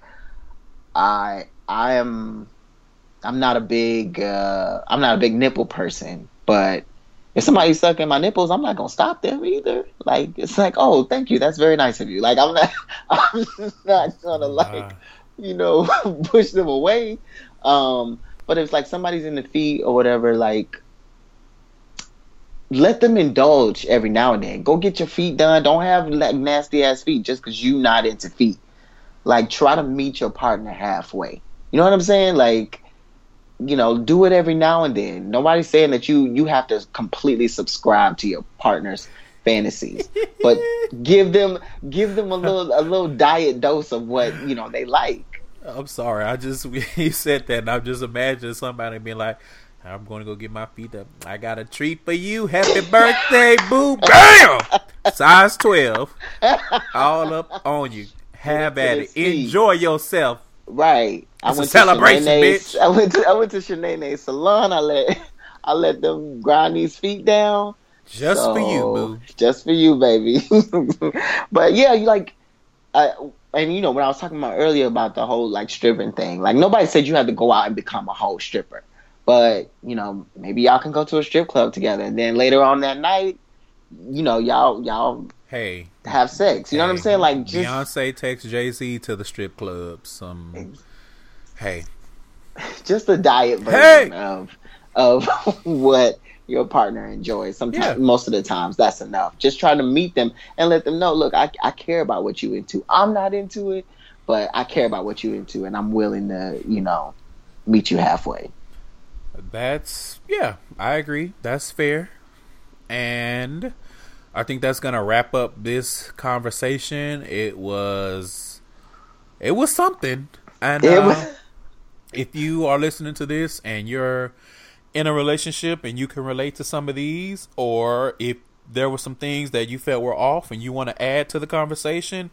I'm not a big nipple person, but if somebody's sucking my nipples, I'm not gonna stop them either. Like, it's like, oh, thank you, that's very nice of you. Like, I'm not gonna like, you know, push them away. But if like somebody's in the feet or whatever, like, let them indulge every now and then. Go get your feet done. Don't have like nasty ass feet just because you not into feet. Like, try to meet your partner halfway. You know what I'm saying? Like, you know, do it every now and then. Nobody's saying that you have to completely subscribe to your partner's fantasies, but give them a little diet dose of what, you know, they like. I'm sorry, you said that, and I'm just imagining somebody being like, I'm going to go get my feet up. I got a treat for you. Happy birthday, boo. Bam! Size 12. All up on you. Have at it. Enjoy yourself. Right. It's a celebration, bitch. I went to Shanae's salon. I let them grind these feet down. Just for you, boo. Just for you, baby. But yeah, you like... And, you know, when I was talking about earlier about the whole, like, stripping thing, like, nobody said you had to go out and become a whole stripper. But, you know, maybe y'all can go to a strip club together. And then later on that night, you know, y'all hey, have sex. You know what I'm saying? Like, just... Beyonce takes Jay-Z to the strip club. Just a diet version of what your partner enjoys. Sometimes, most of the times, that's enough. Just try to meet them and let them know, look, I care about what you into. I'm not into it, but I care about what you into, and I'm willing to, you know, meet you halfway. That's, yeah, I agree. That's fair. And I think that's going to wrap up this conversation. It was something. And if you are listening to this and you're in a relationship and you can relate to some of these, or if there were some things that you felt were off and you want to add to the conversation,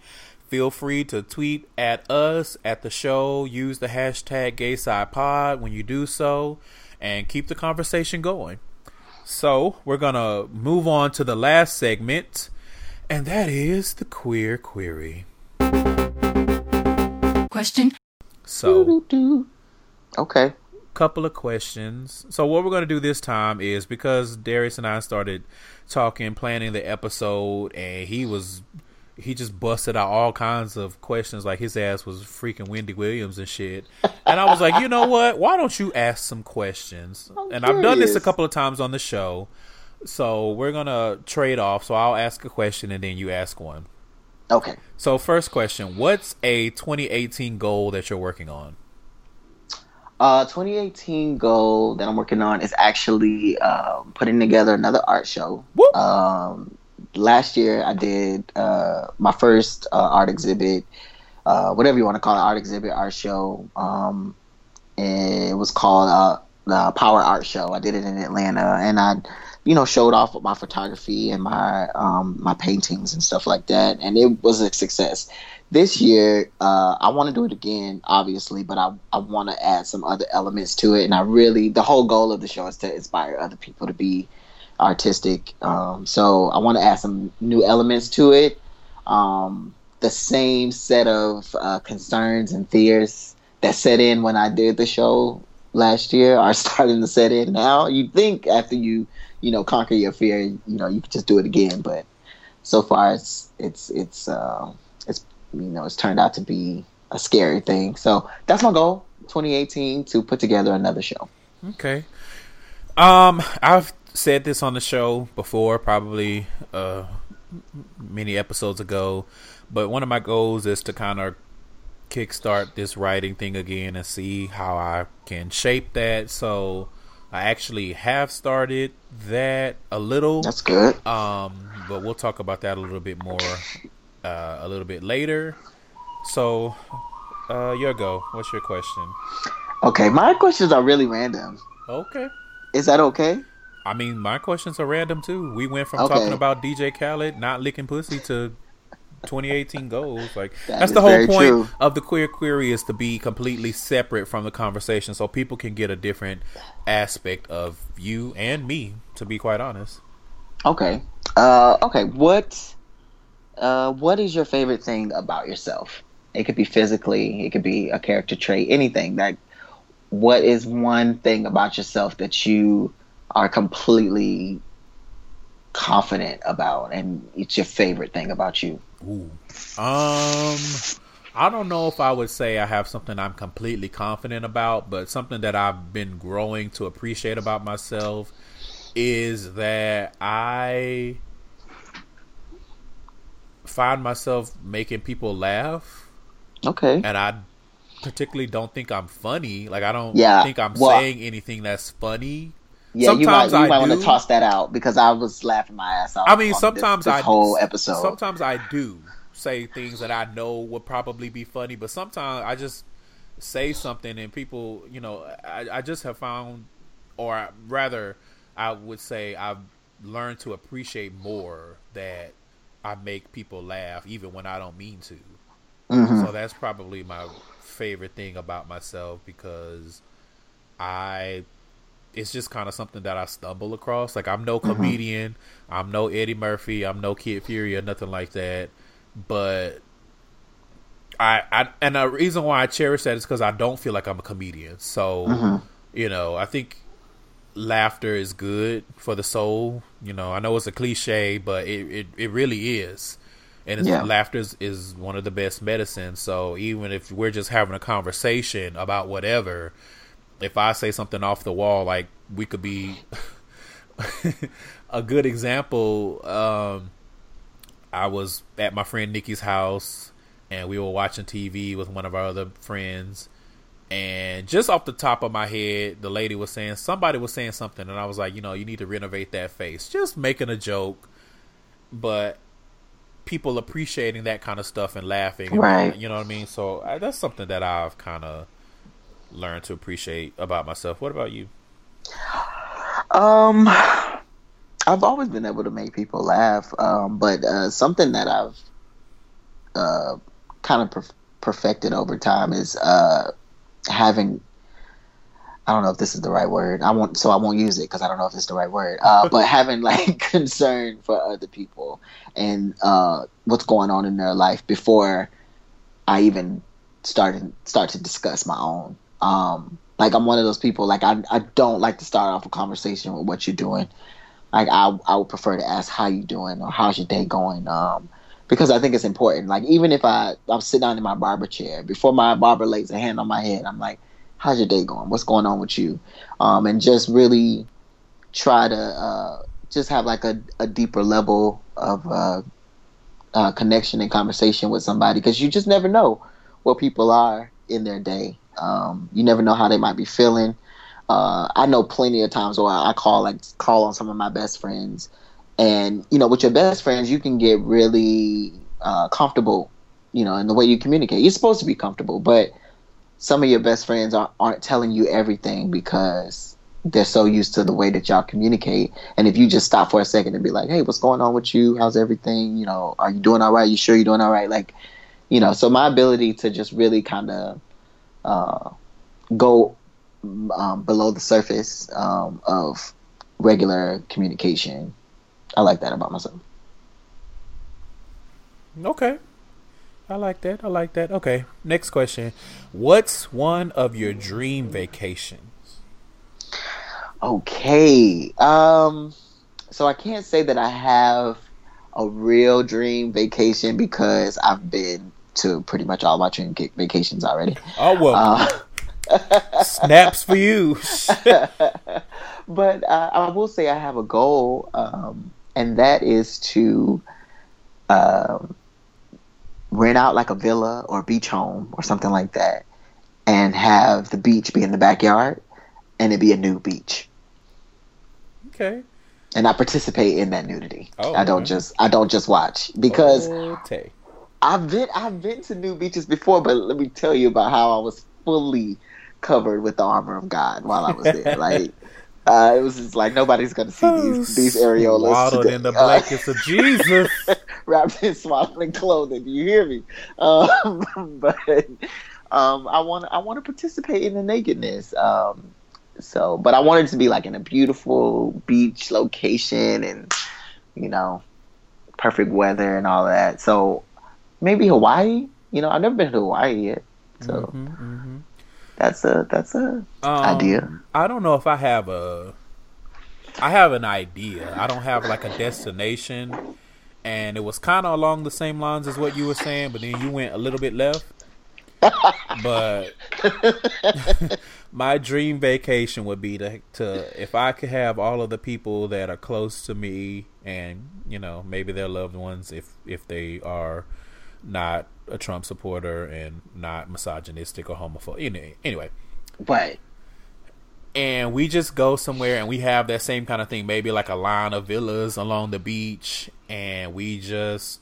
feel free to tweet at us, at the show. Use the hashtag GaySidePod when you do so, and keep the conversation going. So we're going to move on to the last segment, and that is the Queer Query. Question. So, okay. Couple of questions. So what we're going to do this time is, because Darius and I started talking, planning the episode, and he just busted out all kinds of questions. Like, his ass was freaking Wendy Williams and shit. And I was like, you know what? Why don't you ask some questions? I'm curious. I've done this a couple of times on the show. So we're going to trade off. So I'll ask a question and then you ask one. Okay. So first question, what's a 2018 goal that you're working on? 2018 goal that I'm working on is actually putting together another art show. Whoop. Last year I did my first art exhibit, whatever you want to call it, art exhibit, art show. And it was called the Power Art Show. I did it in Atlanta, and I, you know, showed off my photography and my my paintings and stuff like that, and it was a success. This year, I want to do it again, obviously, but I want to add some other elements to it, and the whole goal of the show is to inspire other people to be artistic, so I want to add some new elements to it. The same set of concerns and fears that set in when I did the show last year are starting to set in now. You'd think after you conquer your fear, you could just do it again. But so far, it's turned out to be a scary thing. So that's my goal, 2018, to put together another show. Okay. I've said this on the show before, probably many episodes ago, but one of my goals is to kind of kickstart this writing thing again and see how I can shape that. So I actually have started that a little. That's good. But we'll talk about that a little bit more a little bit later. So your go. What's your question? Okay, my questions are really random. Okay. Is that okay? I mean, my questions are random too. We went from talking about DJ Khaled not licking pussy to 2018 goals. Like that's the whole point of the Queer Query, is to be completely separate from the conversation so people can get a different aspect of you and me, to be quite honest. Okay. What is your favorite thing about yourself? It could be physically, it could be a character trait, anything. Like, what is one thing about yourself that you are completely confident about and it's your favorite thing about you? Ooh. I don't know if I would say I have something I'm completely confident about, but something that I've been growing to appreciate about myself is that I find myself making people laugh. Okay. And I particularly don't think I'm funny. Like, I don't think I'm saying anything that's funny. Yeah, sometimes you might want to toss that out because I was laughing my ass off. I mean, sometimes this whole episode. Sometimes I do say things that I know would probably be funny, but sometimes I just say something and people, I just have found, or rather, I would say I've learned to appreciate more that I make people laugh even when I don't mean to. Mm-hmm. So that's probably my favorite thing about myself, because it's just kind of something that I stumble across. Like, I'm no comedian. Mm-hmm. I'm no Eddie Murphy. I'm no Kid Fury or nothing like that. But I and the reason why I cherish that is because I don't feel like I'm a comedian. So, I think laughter is good for the soul. I know it's a cliche, but it really is. And laughter is one of the best medicines. So even if we're just having a conversation about whatever, if I say something off the wall, like, we could be a good example. I was at my friend Nikki's house and we were watching TV with one of our other friends. And just off the top of my head, the lady was saying, somebody was saying something. And I was like, you need to renovate that face. Just making a joke. But people appreciating that kind of stuff and laughing. Right. You know what I mean? So that's something that I've kind of learn to appreciate about myself. What about you? I've always been able to make people laugh, but something that I've kind of perfected over time is having, I don't know if this is the right word. I won't use it because I don't know if it's the right word. But having concern for other people and what's going on in their life before I even start to discuss my own. I'm one of those people, I don't like to start off a conversation with what you're doing. Like, I would prefer to ask how you doing or how's your day going, because I think it's important. Like, even if I'm sitting down in my barber chair, before my barber lays a hand on my head, I'm like, how's your day going? What's going on with you? And just really try to just have a deeper level of connection and conversation with somebody, because you just never know what people are in their day. You never know how they might be feeling. I know plenty of times where I call on some of my best friends, and with your best friends you can get really comfortable, in the way you communicate. You're supposed to be comfortable, but some of your best friends aren't telling you everything because they're so used to the way that y'all communicate. And if you just stop for a second and be like, hey, what's going on with you? How's everything? Are you doing all right? You sure you're doing all right? So my ability to just really kind of go below the surface of regular communication, I like that about myself. Okay. I like that. Okay. Next question. What's one of your dream vacations? Okay. So I can't say that I have a real dream vacation because I've been to pretty much all my dream vacations already. Oh, well. Snaps for you. But I will say I have a goal, and that is to rent out like a villa or a beach home or something like that and have the beach be in the backyard and it be a new beach. Okay. And I participate in that nudity. Oh, I don't just watch, because I've been to new beaches before, but let me tell you about how I was fully covered with the armor of God while I was there. Like it was just like, nobody's gonna see these areolas. Swaddled today in the blankets of Jesus, wrapped in swaddling clothing. Do you hear me? But I want to participate in the nakedness. So, but I wanted to be like in a beautiful beach location and, you know, perfect weather and all that. So maybe Hawaii. You know, I've never been to Hawaii yet. So that's a idea. I don't know if I have an idea. I don't have like a destination, and it was kind of along the same lines as what you were saying, but then you went a little bit left. But my dream vacation would be to if I could have all of the people that are close to me, and you know, maybe their loved ones, if they are not a Trump supporter and not misogynistic or homophobic, you know, anyway, right? And we just go somewhere and we have that same kind of thing, maybe like a line of villas along the beach, and we just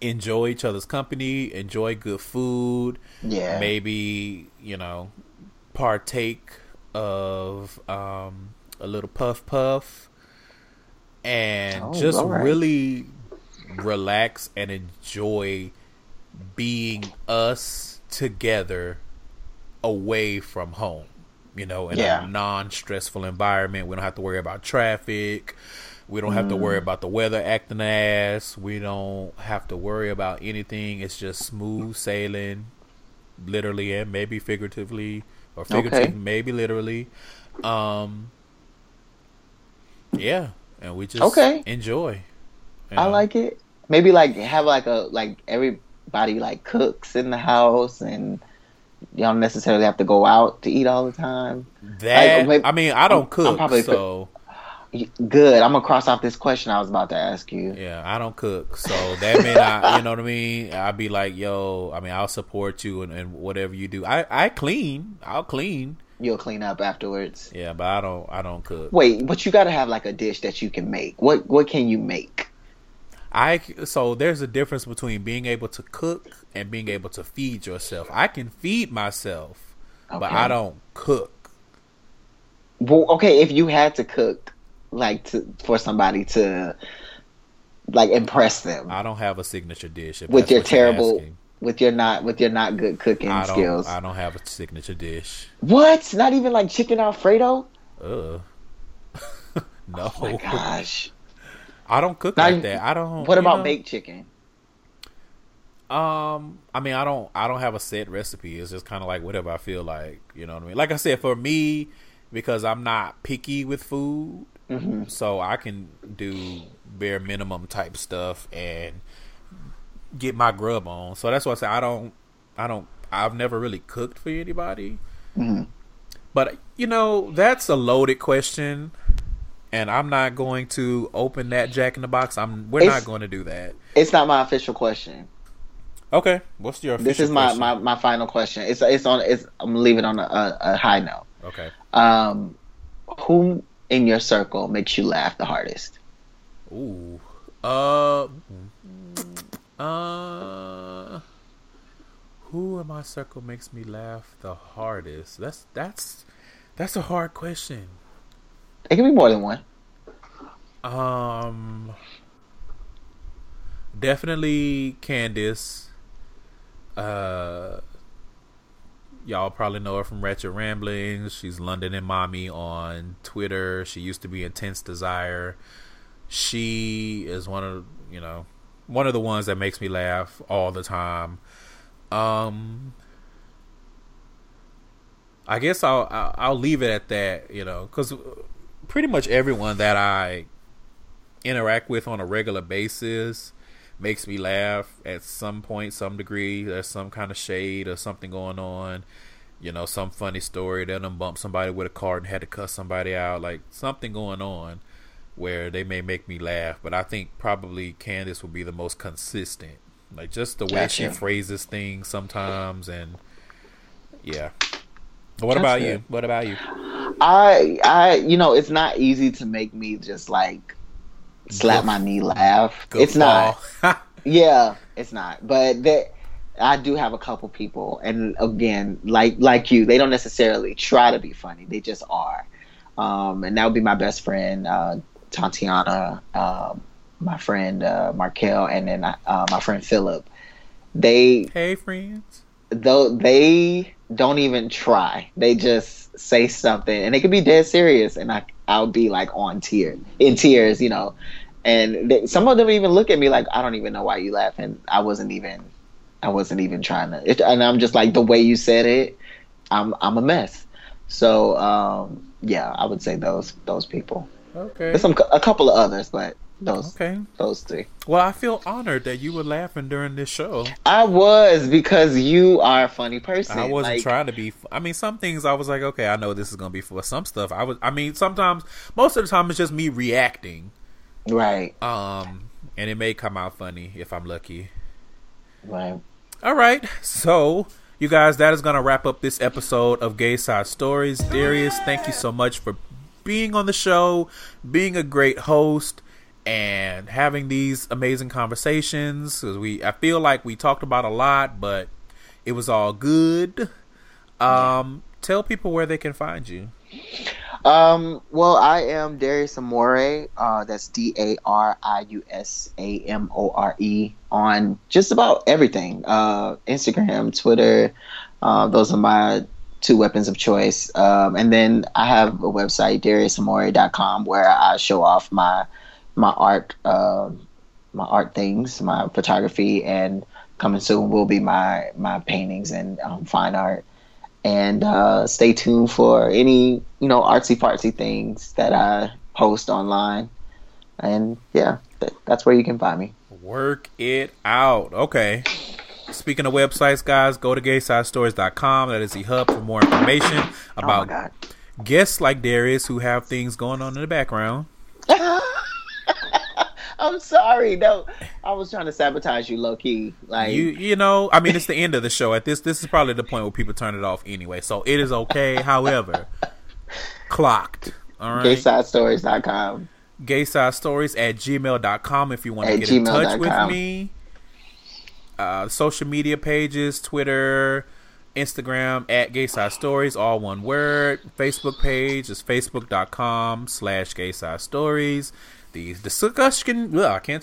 enjoy each other's company, enjoy good food, maybe, you know, partake of a little puff and just really relax and enjoy being us together away from home, you know, in a non-stressful environment. We don't have to worry about traffic. We don't have to worry about the weather acting ass. We don't have to worry about anything. It's just smooth sailing, literally and maybe figuratively, or figuratively, maybe literally. And we just enjoy. You know? I like it. Maybe like have like a, like everybody like cooks in the house, and you don't necessarily have to go out to eat all the time. That, like, maybe, I mean, I don't cook, so... Good. I'm gonna cross off this question I was about to ask you. Yeah, I don't cook, so that may not. You know what I mean? I'd be like, yo. I mean, I'll support you and whatever you do. I clean. I'll clean. You'll clean up afterwards. Yeah, but I don't cook. Wait, but you gotta have like a dish that you can make. What can you make? So there's a difference between being able to cook and being able to feed yourself. I can feed myself, but I don't cook. Well, okay, if you had to cook. Like for somebody to like impress them. I don't have a signature dish. With your not good cooking skills. I don't have a signature dish. What? Not even like chicken Alfredo? No. Oh my gosh. I don't cook like that. I don't. What about baked chicken? I mean, I don't have a set recipe. It's just kind of like whatever I feel like. You know what I mean? Like I said, for me, because I'm not picky with food. Mm-hmm. So I can do bare minimum type stuff and get my grub on. So that's why I say I've never really cooked for anybody. Mm-hmm. But you know, that's a loaded question, and I'm not going to open that Jack in the Box. We're not going to do that. It's not my official question. Okay, what's your official question? This is my final question. I'm leaving on a high note. Okay. Who in your circle makes you laugh the hardest? Ooh. Who in my circle makes me laugh the hardest? That's a hard question. It can be more than one. Definitely Candace. Y'all probably know her from Ratchet Ramblings. She's London and Mommy on Twitter. She used to be Intense Desire. She is one of the ones that makes me laugh all the time. I guess I'll leave it at that, you know, because pretty much everyone that I interact with on a regular basis makes me laugh at some point, some degree. There's some kind of shade or something going on, you know, some funny story. They'll bump somebody with a cart and had to cuss somebody out, like something going on where they may make me laugh. But I think probably Candace will be the most consistent, like just the way she phrases things sometimes. And yeah, what about you? What about you? I you know, it's not easy to make me just like slap my knee laugh. It's not. Yeah, it's not. But that I do have a couple people, and again, like you, they don't necessarily try to be funny. They just are. And that would be my best friend, Tatiana, my friend Marquel, and then my friend Philip. Hey, friends. Though they don't even try. They just say something, and it could be dead serious, and I'll be like in tears, you know. And some of them even look at me like, I don't even know why you laughing. I wasn't even trying to. And I'm just like, the way you said it, I'm a mess. So yeah, I would say those people. Okay. There's a couple of others, but those three. Well, I feel honored that you were laughing during this show. I was, because you are a funny person. I wasn't trying to be. I mean, some things I was like, okay, I know this is gonna be for some stuff. I mean, sometimes, most of the time, it's just me reacting, right? And it may come out funny if I'm lucky, right? All right, so. You guys, that is going to wrap up this episode of Gay Side Stories. Darius, thank you so much for being on the show, being a great host, and having these amazing conversations. I feel like we talked about a lot, but it was all good. Tell people where they can find you. Well, I am Darius Amore. That's DariusAmore on just about everything. Instagram, Twitter. Those are my two weapons of choice. And then I have a website, DariusAmore.com, where I show off my art things, my photography, and coming soon will be my paintings and fine art. And stay tuned for any, you know, artsy-fartsy things that I post online. And, yeah, that's where you can find me. Work it out. Okay. Speaking of websites, guys, go to GaySideStories.com. That is the hub for more information about guests like Darius who have things going on in the background. I'm sorry. No, I was trying to sabotage you, low key. Like you know, I mean, it's the end of the show. At this is probably the point where people turn it off anyway. So it is okay. However, clocked. All right. GaySideStories.com. GaySideStories@gmail.com if you want to get in touch with me. Social media pages: Twitter, Instagram @GaySideStories, all one word. Facebook page is Facebook.com/GaySideStories. The discussion group is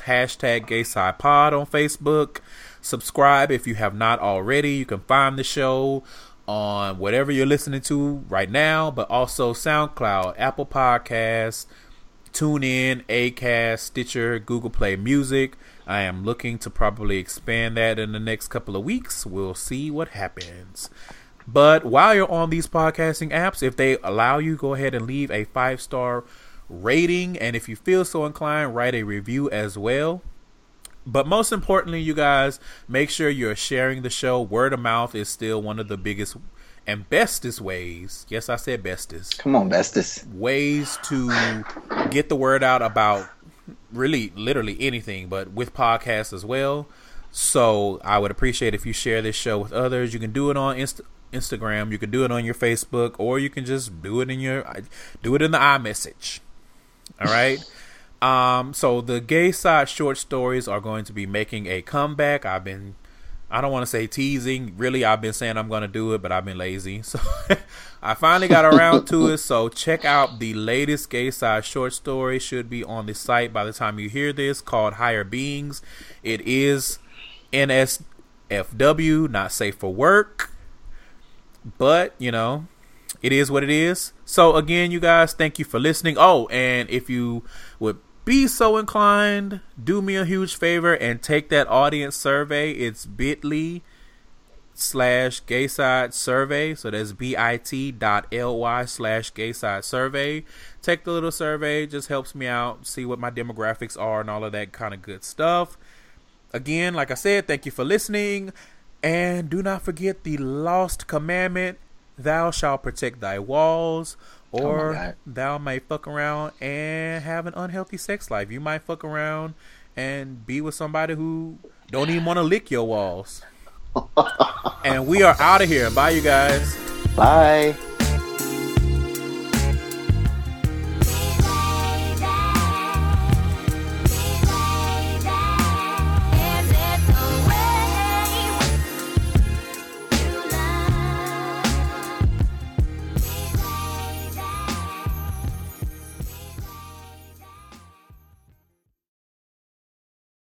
#GaySidePod on Facebook. Subscribe if you have not already. You can find the show on whatever you're listening to right now, but also SoundCloud, Apple Podcasts, TuneIn, Acast, Stitcher, Google Play Music. I am looking to probably expand that in the next couple of weeks. We'll see what happens. But while you're on these podcasting apps, if they allow you, go ahead and leave a 5-star rating, and if you feel so inclined, write a review as well. But most importantly, you guys, make sure you're sharing the show. Word of mouth is still one of the biggest and bestest ways. Yes, I said bestest. Come on, bestest. Ways to get the word out about really literally anything, but with podcasts as well. So I would appreciate if you share this show with others. You can do it on Instagram, you can do it on your Facebook, or you can just do it in the iMessage. All right. So the Gay Side short stories are going to be making a comeback. I don't want to say teasing. Really, I've been saying I'm going to do it, but I've been lazy. So I finally got around to it. So check out the latest Gay Side short story. Should be on the site by the time you hear this, called Higher Beings. It is NSFW, not safe for work. But, you know, it is what it is. So, again, you guys, thank you for listening. Oh, and if you would be so inclined, do me a huge favor and take that audience survey. It's bit.ly .com/gayside survey. So that's bit.ly/gayside survey. Take the little survey. Just helps me out. See what my demographics are and all of that kind of good stuff. Again, like I said, thank you for listening. And do not forget the lost commandment. Thou shalt protect thy walls, or thou might fuck around and have an unhealthy sex life. You might fuck around and be with somebody who don't even want to lick your walls. And we are out of here. Bye, you guys. Bye.